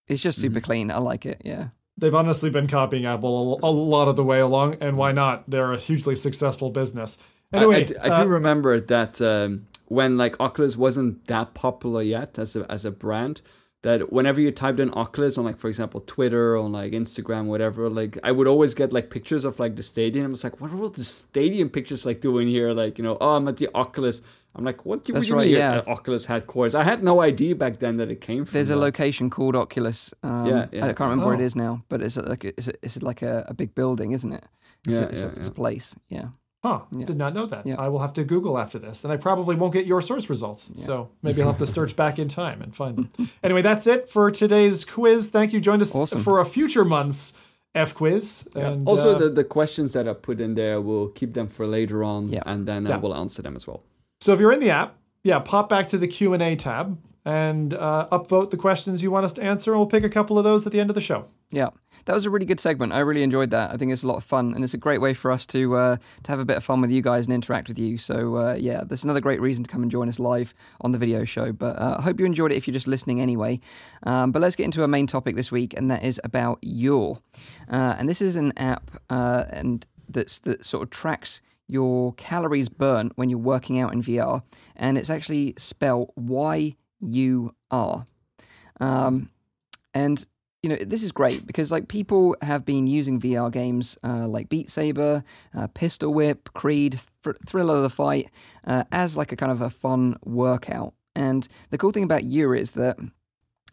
It's just super mm-hmm. clean. I like it, yeah. They've honestly been copying Apple a lot of the way along, and why not? They're a hugely successful business. Anyway, I, I, do, I uh, do remember that um, when like Oculus wasn't that popular yet as a, as a brand, that whenever you typed in Oculus on like, for example, Twitter, on like Instagram, whatever, like I would always get like pictures of like the stadium. I was like, what are all the stadium pictures like doing here? Like, you know, oh, I'm at the Oculus. I'm like, what do That's you right, mean yeah. at Oculus headquarters? I had no idea back then that it came from. There's that. a location called Oculus. Um, yeah, yeah. I can't remember oh. where it is now, but it's like it's, it's like a, a big building, isn't it? It's, yeah, a, it's, yeah, a, it's yeah. a place. Yeah. Huh. Yeah. Did not know that. Yeah. I will have to Google after this, and I probably won't get your source results. Yeah. So maybe I'll have to search back in time and find them. Anyway, that's it for today's quiz. Thank you. Join us awesome. for a future month's F quiz. Yeah. And, also, uh, the, the questions that are put in there, we'll keep them for later on, yeah. and then yeah. I will answer them as well. So if you're in the app, yeah, pop back to the Q and A tab and uh, upvote the questions you want us to answer, and we'll pick a couple of those at the end of the show. Yeah, that was a really good segment. I really enjoyed that. I think it's a lot of fun, and it's a great way for us to uh, to have a bit of fun with you guys and interact with you. So uh, yeah, that's another great reason to come and join us live on the video show. But uh, I hope you enjoyed it if you're just listening anyway. Um, but let's get into our main topic this week, and that is about Yore. Uh, and this is an app uh, and that's that sort of tracks your calories burnt when you're working out in V R, and it's actually spelled Y U R. Um, and you know, this is great because, like, people have been using V R games uh, like Beat Saber, uh, Pistol Whip, Creed, th- Thriller of the Fight uh, as like a kind of a fun workout. And the cool thing about Yure is that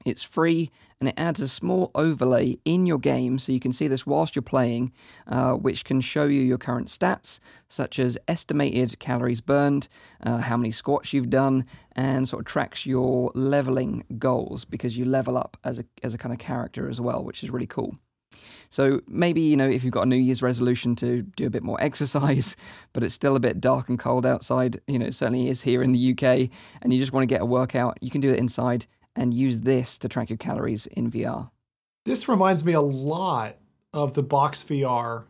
it's free and it adds a small overlay in your game so you can see this whilst you're playing, uh, which can show you your current stats, such as estimated calories burned, uh, how many squats you've done, and sort of tracks your leveling goals because you level up as a as a kind of character as well, which is really cool. So maybe, you know, if you've got a New Year's resolution to do a bit more exercise, but it's still a bit dark and cold outside, you know, it certainly is here in the U K, and you just want to get a workout, you can do it inside and use this to track your calories in V R. This reminds me a lot of the Box V R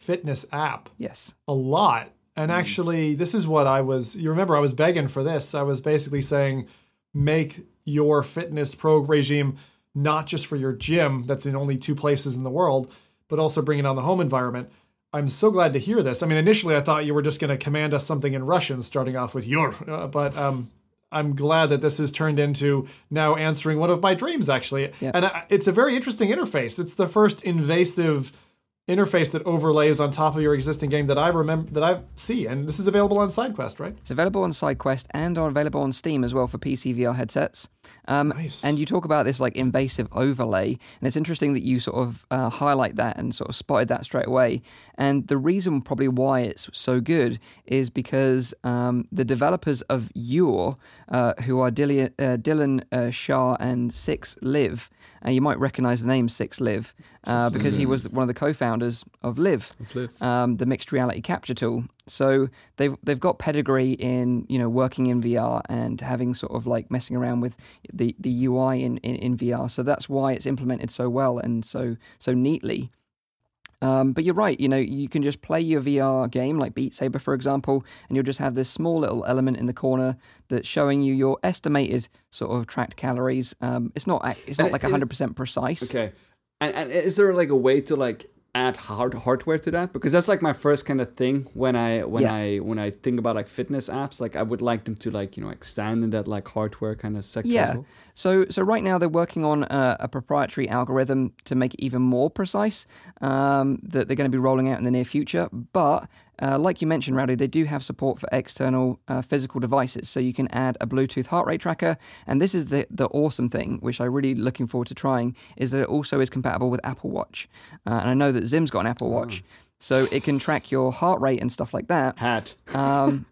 fitness app. Yes. A lot. And actually, this is what I was, you remember I was begging for this. I was basically saying, make your fitness pro regime not just for your gym that's in only two places in the world, but also bring it on the home environment. I'm so glad to hear this. I mean, initially I thought you were just going to command us something in Russian, starting off with your, uh, but... um I'm glad that this has turned into now answering one of my dreams, actually. Yep. And I, it's a very interesting interface. It's the first invasive interface that overlays on top of your existing game that I remember that I see. And this is available on SideQuest, right? It's available on SideQuest and are available on Steam as well for P C V R headsets. Um, nice. And you talk about this like invasive overlay, and it's interesting that you sort of uh, highlight that and sort of spotted that straight away. And the reason probably why it's so good is because um, the developers of Yure, uh, who are Dillian, uh, Dylan uh, Shah and Six Live, and uh, you might recognize the name Six Live uh, because he was one of the co-founders of Live, of Live. Um, the mixed reality capture tool. So they've they've got pedigree in, you know, working in V R and having sort of like messing around with the, the U I in, in, in V R. So that's why it's implemented so well and so so neatly. Um, but you're right, you know, you can just play your V R game like Beat Saber, for example, and you'll just have this small little element in the corner that's showing you your estimated sort of tracked calories. Um, it's not it's not and like one hundred percent precise. Okay. And, and is there like a way to like add hard hardware to that? Because that's like my first kind of thing when I when yeah. I when I think about like fitness apps, like I would like them to like, you know, extend in that like hardware kind of section. Yeah. Well. So so right now they're working on a, a proprietary algorithm to make it even more precise um, that they're going to be rolling out in the near future. But Uh, like you mentioned, Radu, they do have support for external uh, physical devices, so you can add a Bluetooth heart rate tracker. And this is the the awesome thing, which I'm really looking forward to trying, is that it also is compatible with Apple Watch. Uh, and I know that Zim's got an Apple Watch, oh. so it can track your heart rate and stuff like that. Hat. Um,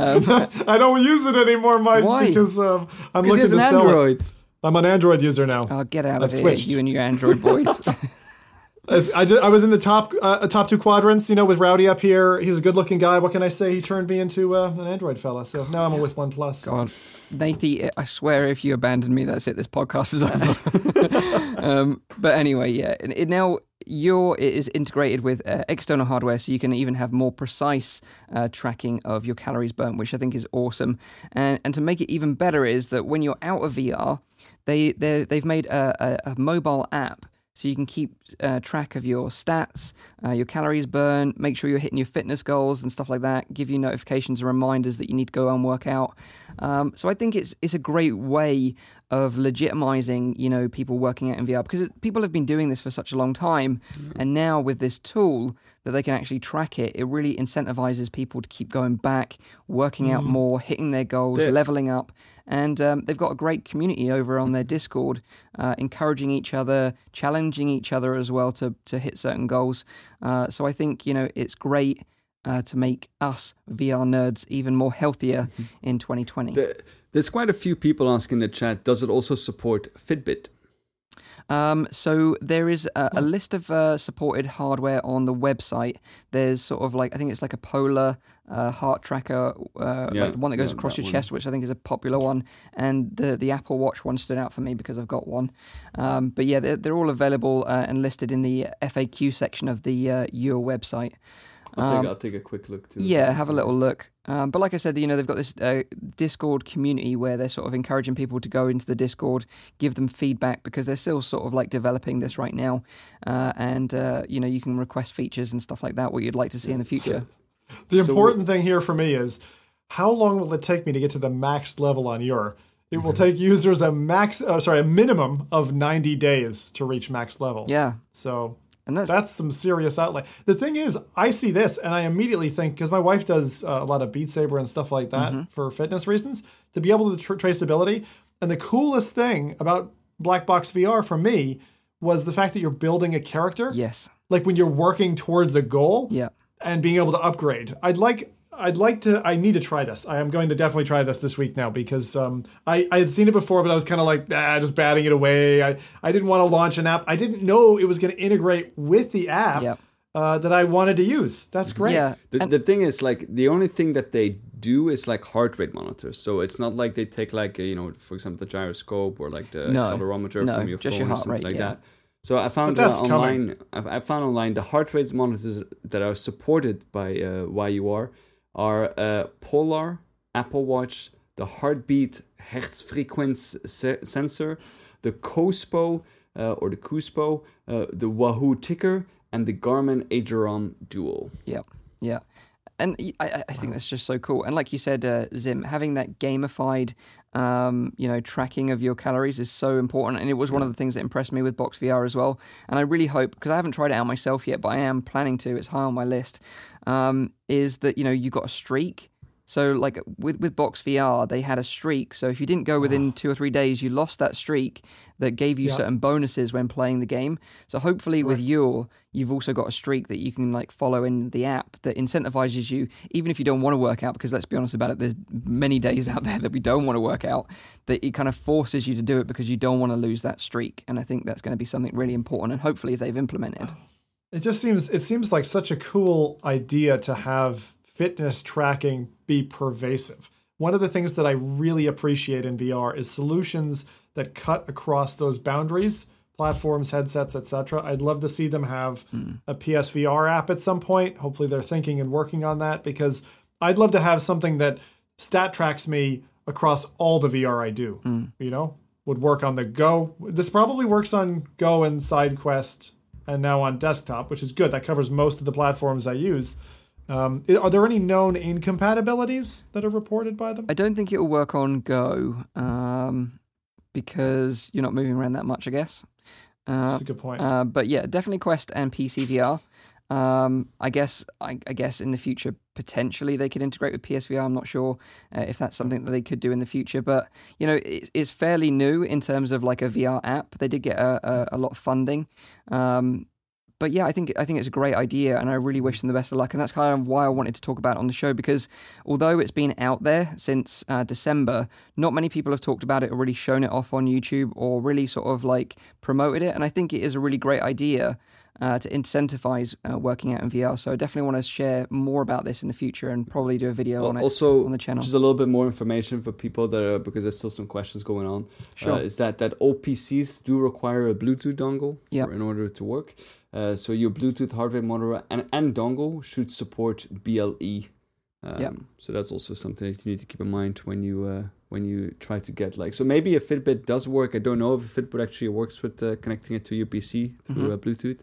um, I don't use it anymore, Mike, why? because um, I'm looking to sell Android. It. I'm an Android user now. Oh, get out I've of here, switched. You and your Android boys. I, just, I was in the top uh, top two quadrants, you know, with Rowdy up here. He's a good-looking guy. What can I say? He turned me into uh, an Android fella, so now I'm with OnePlus. God, Nathy, I swear if you abandon me, that's it. This podcast is over. um, but anyway, yeah, it, it now... Yure is integrated with uh, external hardware, so you can even have more precise uh, tracking of your calories burnt, which I think is awesome. And and to make it even better is that when you're out of V R, they they've made a, a, a mobile app. So you can keep uh, track of your stats, uh, your calories burn, make sure you're hitting your fitness goals and stuff like that, give you notifications and reminders that you need to go and work out. Um, so I think it's it's a great way of legitimizing, you know, people working out in V R, because it, people have been doing this for such a long time. Mm-hmm. And now with this tool that they can actually track it, it really incentivizes people to keep going back, working mm-hmm. out more, hitting their goals, yeah. leveling up. And um, they've got a great community over on their Discord, uh, encouraging each other, challenging each other as well to to hit certain goals. Uh, so I think, you know, it's great uh, to make us V R nerds even more healthier mm-hmm. in twenty twenty. The, there's quite a few people asking in the chat, does it also support Fitbit? Um, so there is a, a list of uh, supported hardware on the website. There's sort of like, I think it's like a polar uh, heart tracker, uh, yeah, like the one that goes yeah, across that your one. chest, which I think is a popular one. And the, the Apple Watch one stood out for me because I've got one. Um, but yeah, they're, they're all available uh, and listed in the F A Q section of the uh, your website. I'll take, um, I'll take a quick look too. Yeah, have a little look. Um, but like I said, you know, they've got this uh, Discord community where they're sort of encouraging people to go into the Discord, give them feedback, because they're still sort of like developing this right now. Uh, and, uh, you know, you can request features and stuff like that, what you'd like to see in the future. So, the important so, thing here for me is how long will it take me to get to the max level on your? It will take users a max, uh, sorry, a minimum of ninety days to reach max level. Yeah. So... And that's, that's some serious outlay. The thing is, I see this and I immediately think, because my wife does uh, a lot of Beat Saber and stuff like that mm-hmm. for fitness reasons, to be able to tr- traceability. And the coolest thing about Black Box V R for me was the fact that you're building a character. Yes. Like when you're working towards a goal yeah. and being able to upgrade. I'd like... I'd like to, I need to try this. I am going to definitely try this this week now because um, I, I had seen it before, but I was kind of like, ah, just batting it away. I, I didn't want to launch an app. I didn't know it was going to integrate with the app yep. uh, that I wanted to use. That's great. Yeah. The, and- the thing is, like, the only thing that they do is like heart rate monitors. So it's not like they take like, a, you know, for example, the gyroscope or like the no, accelerometer no, from your phone your or something rate, like yeah. that. So I found uh, online, I, I found online the heart rate monitors that are supported by uh, Y U R are uh, Polar, Apple Watch, the Heartbeat Hertzfrequenz se- Sensor, the COSPO, uh, or the CUSPO, uh, the Wahoo Ticker, and the Garmin Ageron Duo. Yeah, yeah. And I, I think that's just so cool. And like you said, uh, Zim, having that gamified, um, you know, tracking of your calories is so important. And it was one of the things that impressed me with Box V R as well. And I really hope, because I haven't tried it out myself yet, but I am planning to, it's high on my list, um, is that, you know, you got a streak. So like with, with Box V R, they had a streak. So if you didn't go within two or three days, you lost that streak that gave you yep. certain bonuses when playing the game. So hopefully right. with your, you've also got a streak that you can like follow in the app that incentivizes you, even if you don't want to work out, because let's be honest about it, there's many days out there that we don't want to work out, that it kind of forces you to do it because you don't want to lose that streak. And I think that's going to be something really important. And hopefully they've implemented. It just seems, it seems like such a cool idea to have fitness tracking be pervasive. One of the things that I really appreciate in V R is solutions that cut across those boundaries, platforms, headsets, et cetera. I'd love to see them have mm. a P S V R app at some point. Hopefully they're thinking and working on that, because I'd love to have something that stat tracks me across all the V R I do, mm. you know, would work on the Go. This probably works on Go and SideQuest and now on desktop, which is good. That covers most of the platforms I use. Um, are there any known incompatibilities that are reported by them? I don't think it will work on Go um, because you're not moving around that much, I guess. Uh, That's a good point. Uh, but yeah, definitely Quest and P C V R. Um, I guess I, I guess in the future, potentially they could integrate with P S V R. I'm not sure uh, if that's something that they could do in the future. But, you know, it, it's fairly new in terms of like a V R app. They did get a, a, a lot of funding. Um But yeah, I think I think it's a great idea, and I really wish them the best of luck. And that's kind of why I wanted to talk about it on the show, because although it's been out there since uh, December, not many people have talked about it or really shown it off on YouTube or really sort of like promoted it. And I think it is a really great idea uh, to incentivize uh, working out in V R. So I definitely want to share more about this in the future and probably do a video well, on it also, on the channel. Also, just a little bit more information for people that are, because there's still some questions going on. Sure. Uh, is that that all P Cs do require a Bluetooth dongle yep. for, in order to work. Uh, so your Bluetooth heart rate monitor and, and dongle should support B L E. Um, yep. So that's also something that you need to keep in mind when you uh, when you try to get like. So maybe a Fitbit does work. I don't know if a Fitbit actually works with uh, connecting it to your P C through mm-hmm. uh, Bluetooth.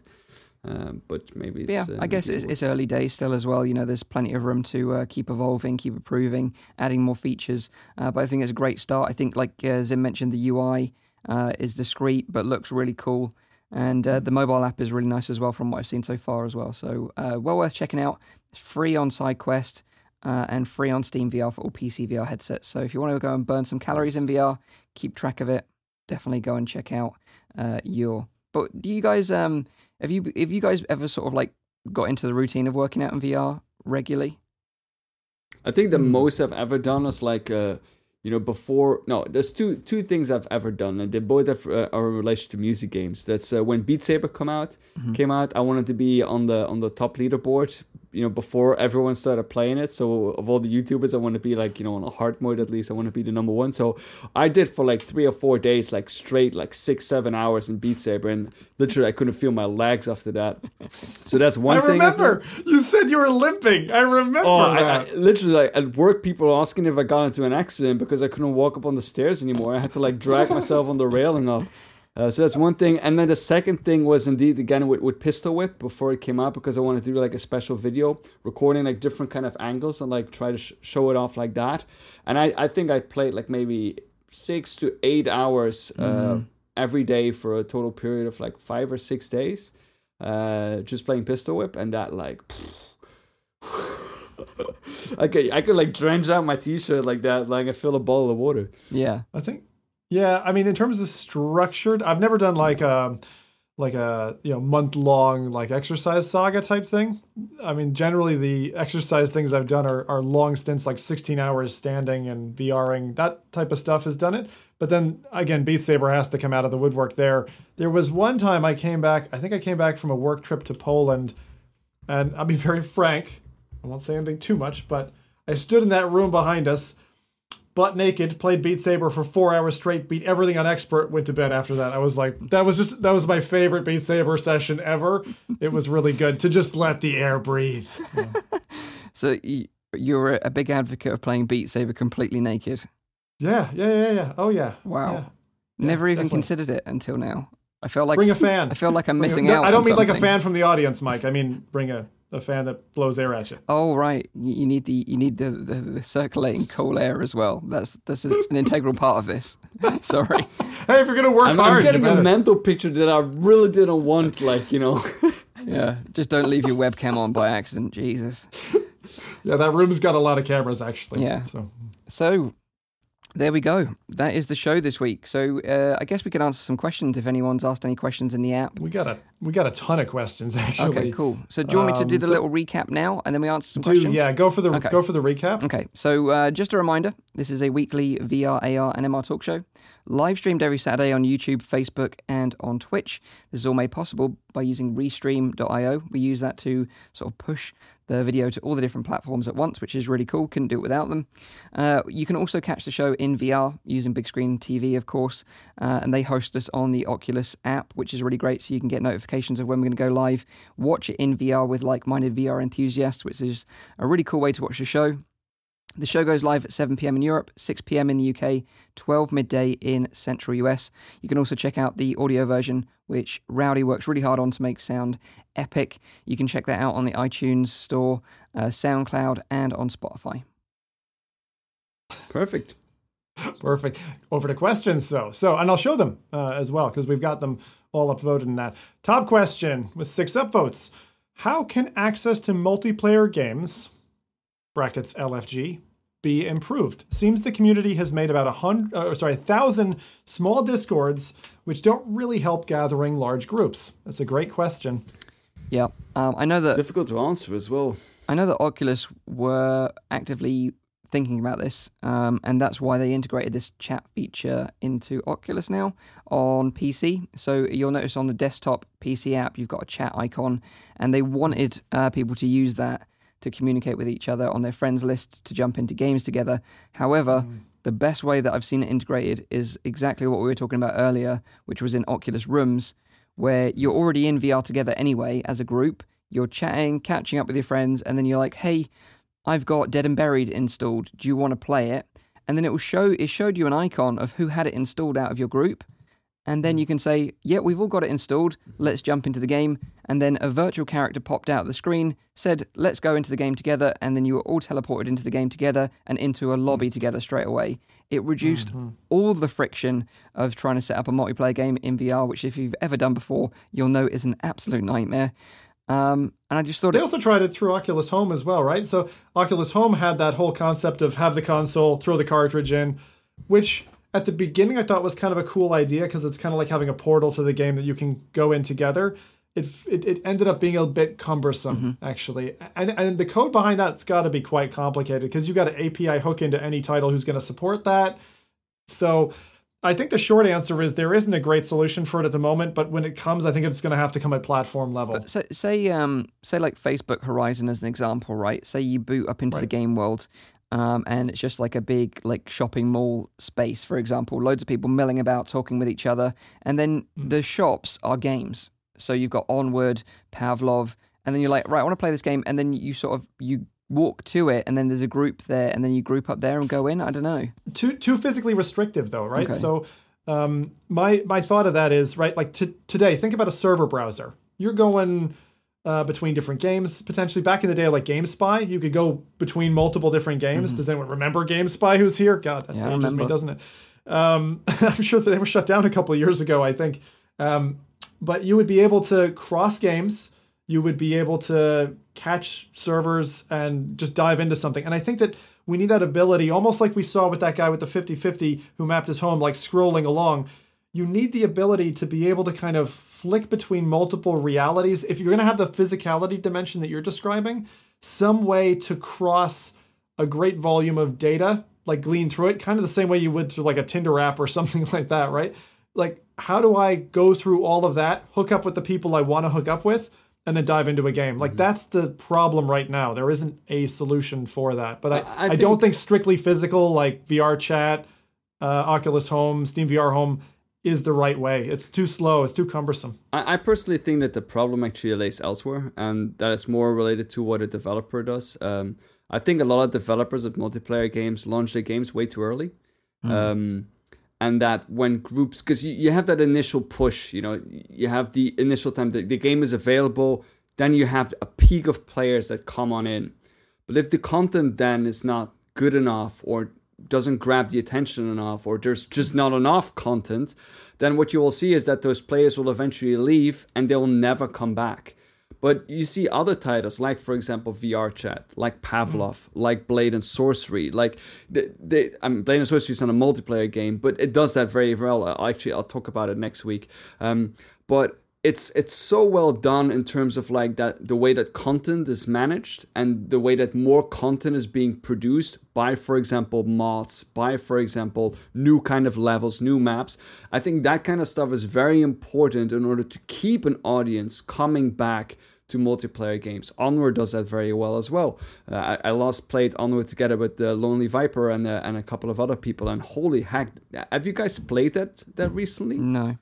Um, but maybe it's... Yeah, uh, I guess it's, it's early days still as well. You know, there's plenty of room to uh, keep evolving, keep improving, adding more features. Uh, but I think it's a great start. I think, like uh, Zim mentioned, the U I uh, is discreet but looks really cool. And uh, the mobile app is really nice as well from what I've seen so far as well. So uh, well worth checking out. It's free on SideQuest uh, and free on Steam V R for all P C V R headsets. So if you want to go and burn some calories in V R, keep track of it, definitely go and check out uh, your... But do you guys... Um, have you have you guys ever sort of like got into the routine of working out in V R regularly? I think the most I've ever done is like... Uh, you know, before, no, there's two two things I've ever done, and they both have, uh, are in relation to music games. That's uh, when Beat Saber come out, mm-hmm. came out, I wanted to be on the on the top leaderboard, you know, before everyone started playing it. So of all the YouTubers, I want to be like, you know, on a hard mode at least, I want to be the number one. So I did for like three or four days, like straight, like six, seven hours in Beat Saber, and literally I couldn't feel my legs after that. So that's one I thing. I remember you said you were limping. I remember oh, that. I, I, literally, like, at work, people were asking if I got into an accident because because I couldn't walk up on the stairs anymore. I had to like drag myself on the railing up. Uh, so that's one thing. And then the second thing was indeed, again, with, with Pistol Whip before it came out, because I wanted to do like a special video recording like different kind of angles and like try to sh- show it off like that. And I, I think I played like maybe six to eight hours uh, mm. every day for a total period of like five or six days uh, just playing Pistol Whip. And that like... I could, I could like drench out my t-shirt like that, like I fill a bottle of water. Yeah, I think. Yeah, I mean, in terms of structured, I've never done like a like a you know month long like exercise saga type thing. I mean, generally the exercise things I've done are, are long stints, like sixteen hours standing and VRing. That type of stuff has done it. But then again, Beat Saber has to come out of the woodwork. There, there was one time I came back. I think I came back from a work trip to Poland, and I'll be very frank. I won't say anything too much, but I stood in that room behind us, butt naked, played Beat Saber for four hours straight, beat everything on expert, went to bed after that. I was like, that was just, that was my favorite Beat Saber session ever. It was really good to just let the air breathe. Yeah. So you're a big advocate of playing Beat Saber completely naked? Yeah, yeah, yeah, yeah. Oh, yeah. Wow. Yeah. Never yeah, even definitely. Considered it until now. I feel like... Bring a fan. I feel like I'm bring missing a, out no, I don't mean something. Like a fan from the audience, Mike. I mean, bring a... a fan that blows air at you. Oh, right. You need the you need the, the, the circulating cool air as well. That's that's an integral part of this. Sorry. Hey, if you're gonna work I'm, hard, I'm getting a mental picture that I really didn't want. Like you know. Yeah. Just don't leave your webcam on by accident. Jesus. Yeah, that room's got a lot of cameras actually. Yeah. So. So. There we go. That is the show this week. So uh, I guess we can answer some questions if anyone's asked any questions in the app. We got a we got a ton of questions actually. Okay, cool. So do you want um, me to do the so little recap now, and then we answer some do, questions? Yeah, go for the okay. go for the recap. Okay. So uh, just a reminder, this is a weekly V R, A R, and M R talk show, live streamed every Saturday on YouTube, Facebook, and on Twitch. This is all made possible by using Restream dot io. We use that to sort of push the video to all the different platforms at once, which is really cool. Couldn't do it without them. Uh, you can also catch the show in V R using Big Screen T V, of course, uh, and they host us on the Oculus app, which is really great, so you can get notifications of when we're going to go live, watch it in V R with like-minded V R enthusiasts, which is a really cool way to watch the show. The show goes live at seven p.m. in Europe, six p.m. in the U K, twelve midday in central U S. You can also check out the audio version, which Rowdy works really hard on to make sound epic. You can check that out on the iTunes store, uh, SoundCloud, and on Spotify. Perfect. Perfect. Over to questions, though. So, and I'll show them uh, as well, because we've got them all upvoted in that. Top question with six upvotes. How can access to multiplayer games... brackets L F G, be improved? Seems the community has made about a hundred, uh, sorry, a thousand small discords, which don't really help gathering large groups. That's a great question. Yeah, um, I know that... difficult to answer as well. I know that Oculus were actively thinking about this, um, and that's why they integrated this chat feature into Oculus now on P C. So you'll notice on the desktop P C app, you've got a chat icon, and they wanted uh, people to use that to communicate with each other on their friends list, to jump into games together. However, mm. the best way that I've seen it integrated is exactly what we were talking about earlier, which was in Oculus Rooms, where you're already in V R together anyway as a group. You're chatting, catching up with your friends, and then you're like, hey, I've got Dead and Buried installed. Do you want to play it? And then it will show, it showed you an icon of who had it installed out of your group. And then you can say, yeah, we've all got it installed. Let's jump into the game. And then a virtual character popped out of the screen, said, let's go into the game together. And then you were all teleported into the game together and into a lobby together straight away. It reduced mm-hmm. all the friction of trying to set up a multiplayer game in V R, which if you've ever done before, you'll know is an absolute nightmare. Um, and I just thought... They it- also tried it through Oculus Home as well, right? So Oculus Home had that whole concept of have the console, throw the cartridge in, which... at the beginning, I thought was kind of a cool idea because it's kind of like having a portal to the game that you can go in together. it it, it ended up being a bit cumbersome, mm-hmm. actually. And and the code behind that's got to be quite complicated because you got to A P I hook into any title who's going to support that. So I think the short answer is there isn't a great solution for it at the moment, but when it comes, I think it's going to have to come at platform level. But so, say, um, say like Facebook Horizon as an example, right? Say you boot up into right. the game world um, and it's just like a big like shopping mall space, for example, loads of people milling about, talking with each other, and then mm. the shops are games. So you've got Onward, Pavlov, and then you're like, right, I want to play this game, and then you sort of... you. walk to it, and then there's a group there, and then you group up there and go in. I don't know. Too too physically restrictive, though, right? Okay. So um, my my thought of that is, right, like t- today, think about a server browser. You're going uh, between different games, potentially. Back in the day, like GameSpy, you could go between multiple different games. Mm-hmm. Does anyone remember GameSpy who's here? God, that yeah, ages me, doesn't it? Um, I'm sure that they were shut down a couple of years ago, I think. Um, but you would be able to cross games. You would be able to catch servers and just dive into something. And I think that we need that ability, almost like we saw with that guy with the fifty-fifty who mapped his home, like scrolling along. You need the ability to be able to kind of flick between multiple realities. If you're going to have the physicality dimension that you're describing, some way to cross a great volume of data, like glean through it, kind of the same way you would through like a Tinder app or something like that, right? Like, how do I go through all of that, hook up with the people I want to hook up with, and then dive into a game? Like, mm-hmm. that's the problem right now. There isn't a solution for that. But I, I, I, think, I don't think strictly physical, like VRChat, uh, Oculus Home, Steam V R Home, is the right way. It's too slow. It's too cumbersome. I, I personally think that the problem actually lays elsewhere, and that is more related to what a developer does. Um, I think a lot of developers of multiplayer games launch their games way too early. Mm-hmm. Um, and that when groups, because you, you have that initial push, you know, you have the initial time that the game is available, then you have a peak of players that come on in. But if the content then is not good enough or doesn't grab the attention enough, or there's just not enough content, then what you will see is that those players will eventually leave and they will never come back. But you see other titles, like, for example, VRChat, like Pavlov, mm-hmm. like Blade and Sorcery. Like, they, they, I mean, Blade and Sorcery is not a multiplayer game, but it does that very well. Actually, I'll talk about it next week. Um, but it's it's so well done in terms of, like, that the way that content is managed and the way that more content is being produced by, for example, mods, by, for example, new kind of levels, new maps. I think that kind of stuff is very important in order to keep an audience coming back to multiplayer games. Onward does that very well as well. Uh, I, I last played Onward together with the Lonely Viper and uh, and a couple of other people, and holy heck, have you guys played that that recently? No.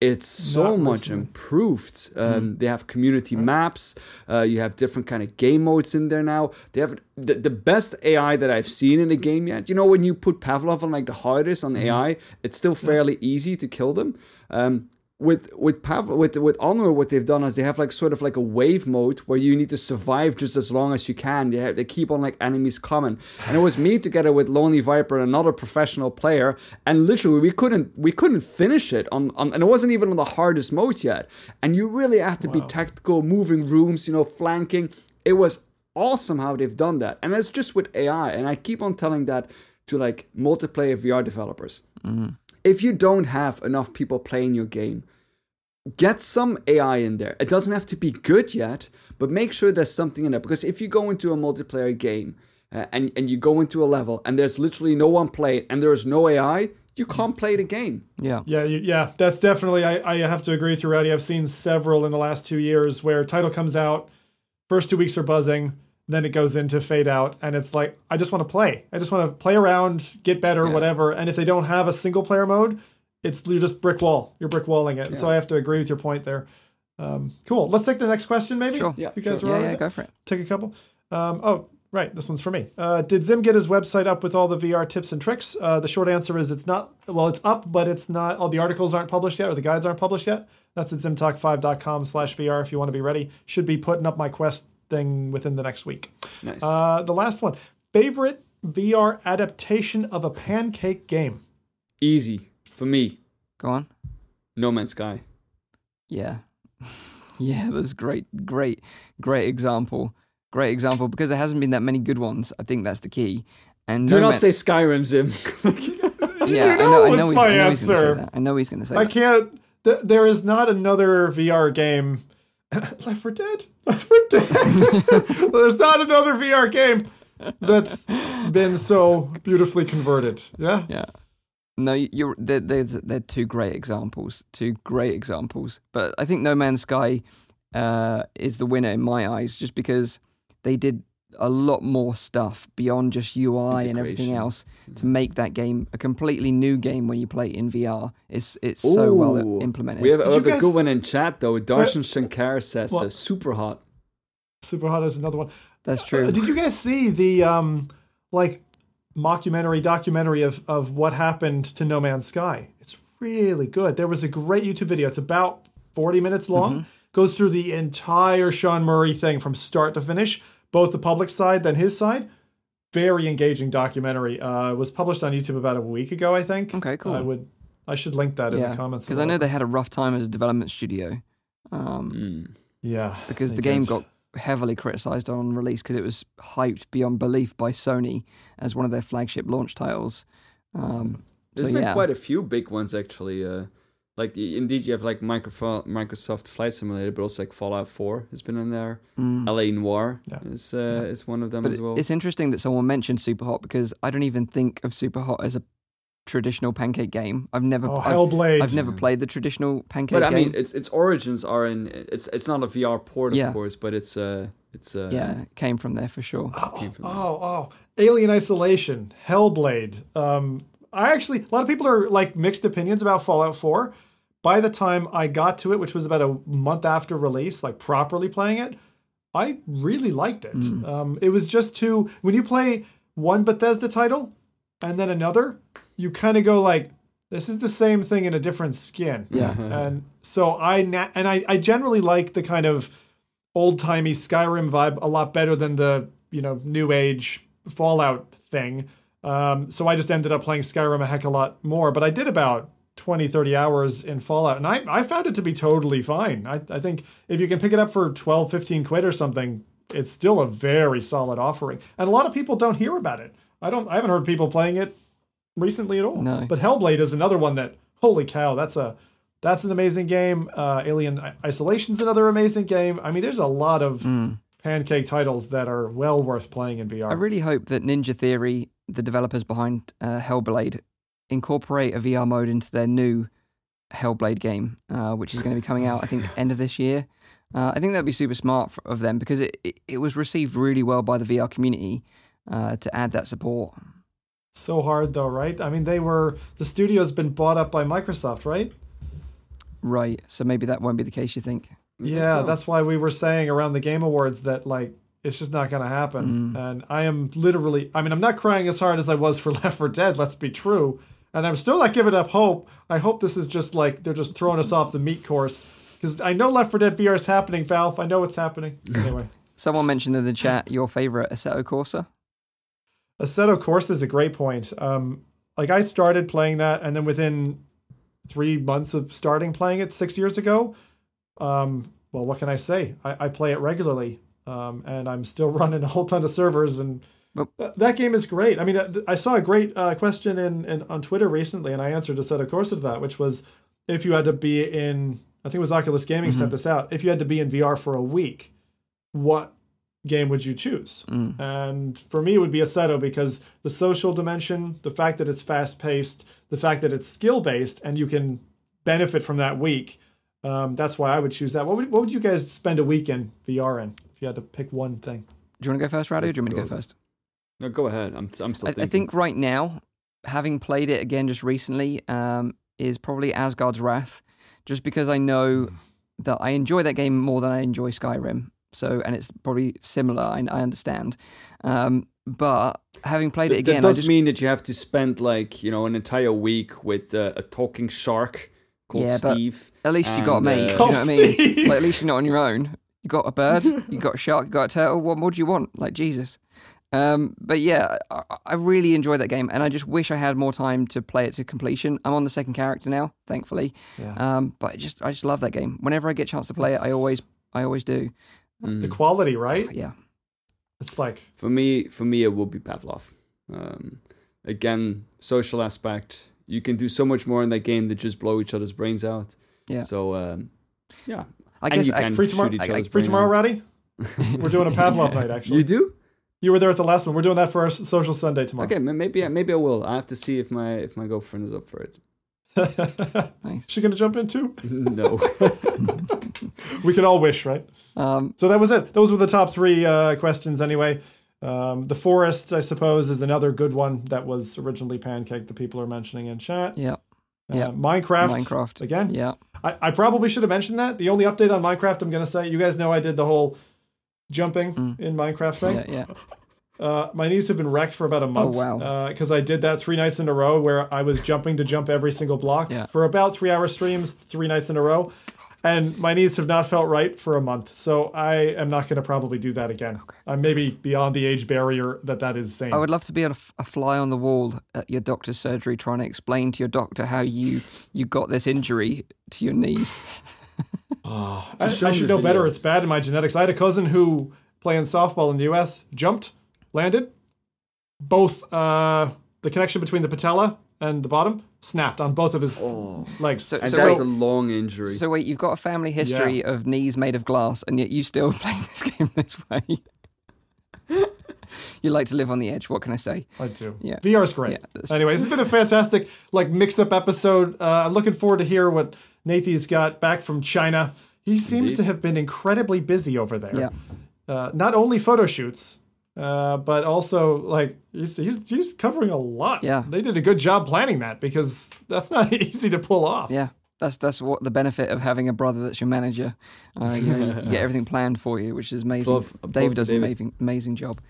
It's so Not much recently. improved. Um, mm-hmm. They have community right. maps. Uh, you have different kind of game modes in there now. They have the, the best A I that I've seen in a game yet. You know, when you put Pavlov on like the hardest on mm-hmm. A I, it's still fairly yeah. easy to kill them. Um, With with Pav, with with Honor, what they've done is they have like sort of like a wave mode where you need to survive just as long as you can. They have, they keep on like enemies coming, and it was me together with Lonely Viper and another professional player, and literally we couldn't we couldn't finish it on, on and it wasn't even on the hardest mode yet. And you really have to wow. be tactical, moving rooms, you know, flanking. It was awesome how they've done that, and it's just with A I. And I keep on telling that to like multiplayer V R developers. Mm. If you don't have enough people playing your game, get some A I in there. It doesn't have to be good yet, but make sure there's something in there. Because if you go into a multiplayer game uh, and, and you go into a level and there's literally no one playing and there is no A I, you can't play the game. Yeah, yeah, you, yeah. That's definitely, I, I have to agree with you, Rowdy. I've seen several in the last two years where title comes out, first two weeks are buzzing, then it goes into fade out, and it's like, I just want to play. I just want to play around, get better, yeah. whatever. And if they don't have a single player mode, it's you're just brick wall. You're brick walling it. Yeah. So I have to agree with your point there. Um, cool. Let's take the next question, maybe. Sure. Yeah. You guys sure. are yeah, yeah, go for it. Take a couple. Um, oh, right. This one's for me. Uh, did Zim get his website up with all the V R tips and tricks? Uh, the short answer is it's not. Well, it's up, but it's not. All the articles aren't published yet, or the guides aren't published yet. That's at zimtalk five dot com slash V R if you want to be ready. Should be putting up my Quest thing within the next week. Nice. Uh, the last one. Favorite V R adaptation of a pancake game? Easy. For me. Go on. No Man's Sky. Yeah. Yeah, that's great, great, great example. Great example, because there hasn't been that many good ones. I think that's the key. And Do no not Man- say Skyrim, Zim. yeah, you know I know, I know he's, my I know answer. He's gonna say that. I know he's going to say I that. I can't... Th- there is not another V R game Left four Dead? Left four Dead? There's not another V R game that's been so beautifully converted. Yeah? Yeah. No, you're they're, they're, they're two great examples. Two great examples. But I think No Man's Sky uh, is the winner in my eyes, just because they did a lot more stuff beyond just U I and everything else to make that game a completely new game when you play it in V R. It's it's Ooh, so well implemented. We have, we have guys, a good one in chat, though. Darshan Shankar says uh, Super Hot. Super Hot is another one. That's true. Uh, did you guys see the um like mockumentary documentary of, of what happened to No Man's Sky? It's really good. There was a great YouTube video. It's about forty minutes long. Mm-hmm. Goes through the entire Sean Murray thing from start to finish. Both the public side, then his side. Very engaging documentary. Uh, was published on YouTube about a week ago, I think. Okay, cool. I would, I should link that yeah, in the comments. Because I know they had a rough time as a development studio. Um, mm. Yeah. Because the game did. got heavily criticized on release because it was hyped beyond belief by Sony as one of their flagship launch titles. Um, There's so, been yeah. quite a few big ones, actually. Uh, like, indeed, you have like Microsoft Flight Simulator, but also like Fallout four has been in there. Mm. L A Noire yeah. is, uh, yeah. is one of them but as well. It's interesting that someone mentioned Super Hot, because I don't even think of Super Hot as a traditional pancake game. I've never, oh, I've, I've never played the traditional pancake game. But I game. mean, its its origins are in it's it's not a V R port, of yeah. course, but it's uh it's uh yeah, it came from there for sure. Oh, it came from oh, oh, oh, Alien Isolation, Hellblade. Um, I actually a lot of people are like mixed opinions about Fallout four. By the time I got to it, which was about a month after release, like properly playing it, I really liked it. Mm. Um, it was just too when you play one Bethesda title and then another, you kind of go like, this is the same thing in a different skin. Yeah. And so I na- and I, I generally like the kind of old-timey Skyrim vibe a lot better than the, you know, new age Fallout thing. Um, so I just ended up playing Skyrim a heck of a lot more. But I did about twenty, thirty hours in Fallout. And I, I found it to be totally fine. I, I think if you can pick it up for twelve, fifteen quid or something, it's still a very solid offering. And a lot of people don't hear about it. I don't. I haven't heard people playing it recently at all. No. But Hellblade is another one that, holy cow, that's a that's an amazing game. Uh, Alien Isolation's another amazing game. I mean, there's a lot of mm. pancake titles that are well worth playing in V R. I really hope that Ninja Theory, the developers behind uh, Hellblade, incorporate a V R mode into their new Hellblade game, uh, which is going to be coming out, I think, end of this year. Uh, I think that'd be super smart for, of them, because it, it, it was received really well by the V R community uh, to add that support. So hard, though, right? I mean, they were the studio's been bought up by Microsoft, right? Right. So maybe that won't be the case, you think? Is yeah, that so? That's why we were saying around the Game Awards that, like, it's just not going to happen. Mm. And I am literally, I mean, I'm not crying as hard as I was for Left four Dead, let's be true. And I'm still not giving up hope. I hope this is just like they're just throwing us off the meat course. Because I know Left four Dead V R is happening, Valve. I know it's happening. Anyway. Someone mentioned in the chat your favorite Assetto Corsa. Assetto Corsa is a great point. Um, like I started playing that, and then within three months of starting playing it six years ago, um, well, what can I say? I, I play it regularly, um, and I'm still running a whole ton of servers, and th- that game is great. I mean, I, I saw a great uh, question in, in on Twitter recently, and I answered Assetto Corsa to that, which was if you had to be in, I think it was Oculus Gaming mm-hmm. sent this out, if you had to be in V R for a week, what game would you choose? Mm. And for me, it would be Assetto, because the social dimension, the fact that it's fast-paced, the fact that it's skill-based, and you can benefit from that week. Um, that's why I would choose that. What would what would you guys spend a week in V R in if you had to pick one thing? Do you want to go first, Radu, or do you want me to go first? No, go ahead. I'm I'm still I, thinking. I think right now, having played it again just recently, um, is probably Asgard's Wrath, just because I know that I enjoy that game more than I enjoy Skyrim. So, and it's probably similar, I, I understand. Um, but having played it again... That does I just... mean that you have to spend, like, you know, an entire week with uh, a talking shark called yeah, Steve. At least and, you got a mate, uh, you know what I mean? Like, at least you're not on your own. You got a bird, you got a shark, you got a turtle. What more do you want? Like, Jesus. Um, but yeah, I, I really enjoy that game, and I just wish I had more time to play it to completion. I'm on the second character now, thankfully. Yeah. Um, but I just, I just love that game. Whenever I get a chance to play That's... it, I always, I always do. Mm. The quality, right? Yeah, it's like for me. For me, it would be Pavlov. Um, again, social aspect. You can do so much more in that game than just blow each other's brains out. Yeah. So, um, yeah, I and guess you can I, free tomorrow. Shoot each I, I, free tomorrow, Roddy. We're doing a Pavlov night, actually. You do? You were there at the last one. We're doing that for our social Sunday tomorrow. Okay, maybe maybe I will. I have to see if my if my girlfriend is up for it. Nice. She gonna jump in too? No. We can all wish, right? Um, so that was it. Those were the top three uh, questions, anyway. Um, the forest, I suppose, is another good one that was originally Pancake. The people are mentioning in chat. Yeah. Uh, yeah. Minecraft. Minecraft again. Yeah. I, I probably should have mentioned that. The only update on Minecraft I'm gonna say, you guys know I did the whole jumping mm. in Minecraft thing. Yeah. yeah. Uh, my knees have been wrecked for about a month. Oh, wow. Because uh, I did that three nights in a row where I was jumping to jump every single block yeah. for about three hour streams, three nights in a row. And my knees have not felt right for a month. So I am not going to probably do that again. Okay. I'm maybe beyond the age barrier that that is sane. I would love to be a, a fly on the wall at your doctor's surgery trying to explain to your doctor how you, you got this injury to your knees. oh, I, I should know videos. better. It's bad in my genetics. I had a cousin who, playing softball in the U S, jumped. Landed, both uh, the connection between the patella and the bottom snapped on both of his oh. legs. So, and so that's wait, a long injury. So wait, you've got a family history yeah. of knees made of glass, and yet you still play this game this way. You like to live on the edge. What can I say? I do. Yeah. V R's great. Yeah, anyway, this has been a fantastic like mix-up episode. Uh, I'm looking forward to hear what Nathy's got back from China. He seems Indeed. to have been incredibly busy over there. Yeah. Uh, not only photo shoots. Uh, but also, like, he's, he's he's covering a lot. Yeah. They did a good job planning that because that's not easy to pull off. Yeah, that's that's what the benefit of having a brother that's your manager. Uh, you, know, you get everything planned for you, which is amazing. Above, above Dave does David. an amazing, amazing job.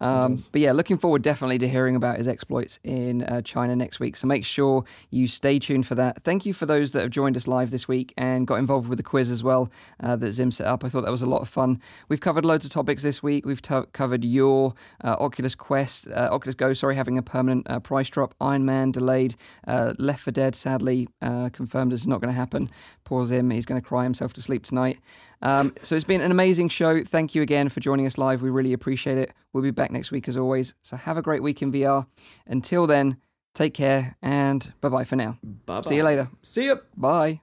Um, but yeah, looking forward definitely to hearing about his exploits in uh, China next week. So make sure you stay tuned for that. Thank you for those that have joined us live this week and got involved with the quiz as well uh, that Zim set up. I thought that was a lot of fun. We've covered loads of topics this week. We've t- covered your uh, Oculus Quest, uh, Oculus Go, sorry, having a permanent uh, price drop. Iron Man delayed. Uh, Left four Dead, sadly, uh, confirmed it's not going to happen. Poor Zim, he's going to cry himself to sleep tonight. Um, so it's been an amazing show. Thank you again for joining us live. We really appreciate it. We'll be back next week as always. So have a great week in V R. Until then, take care and bye-bye for now. Bye-bye. See you later. See ya. Bye.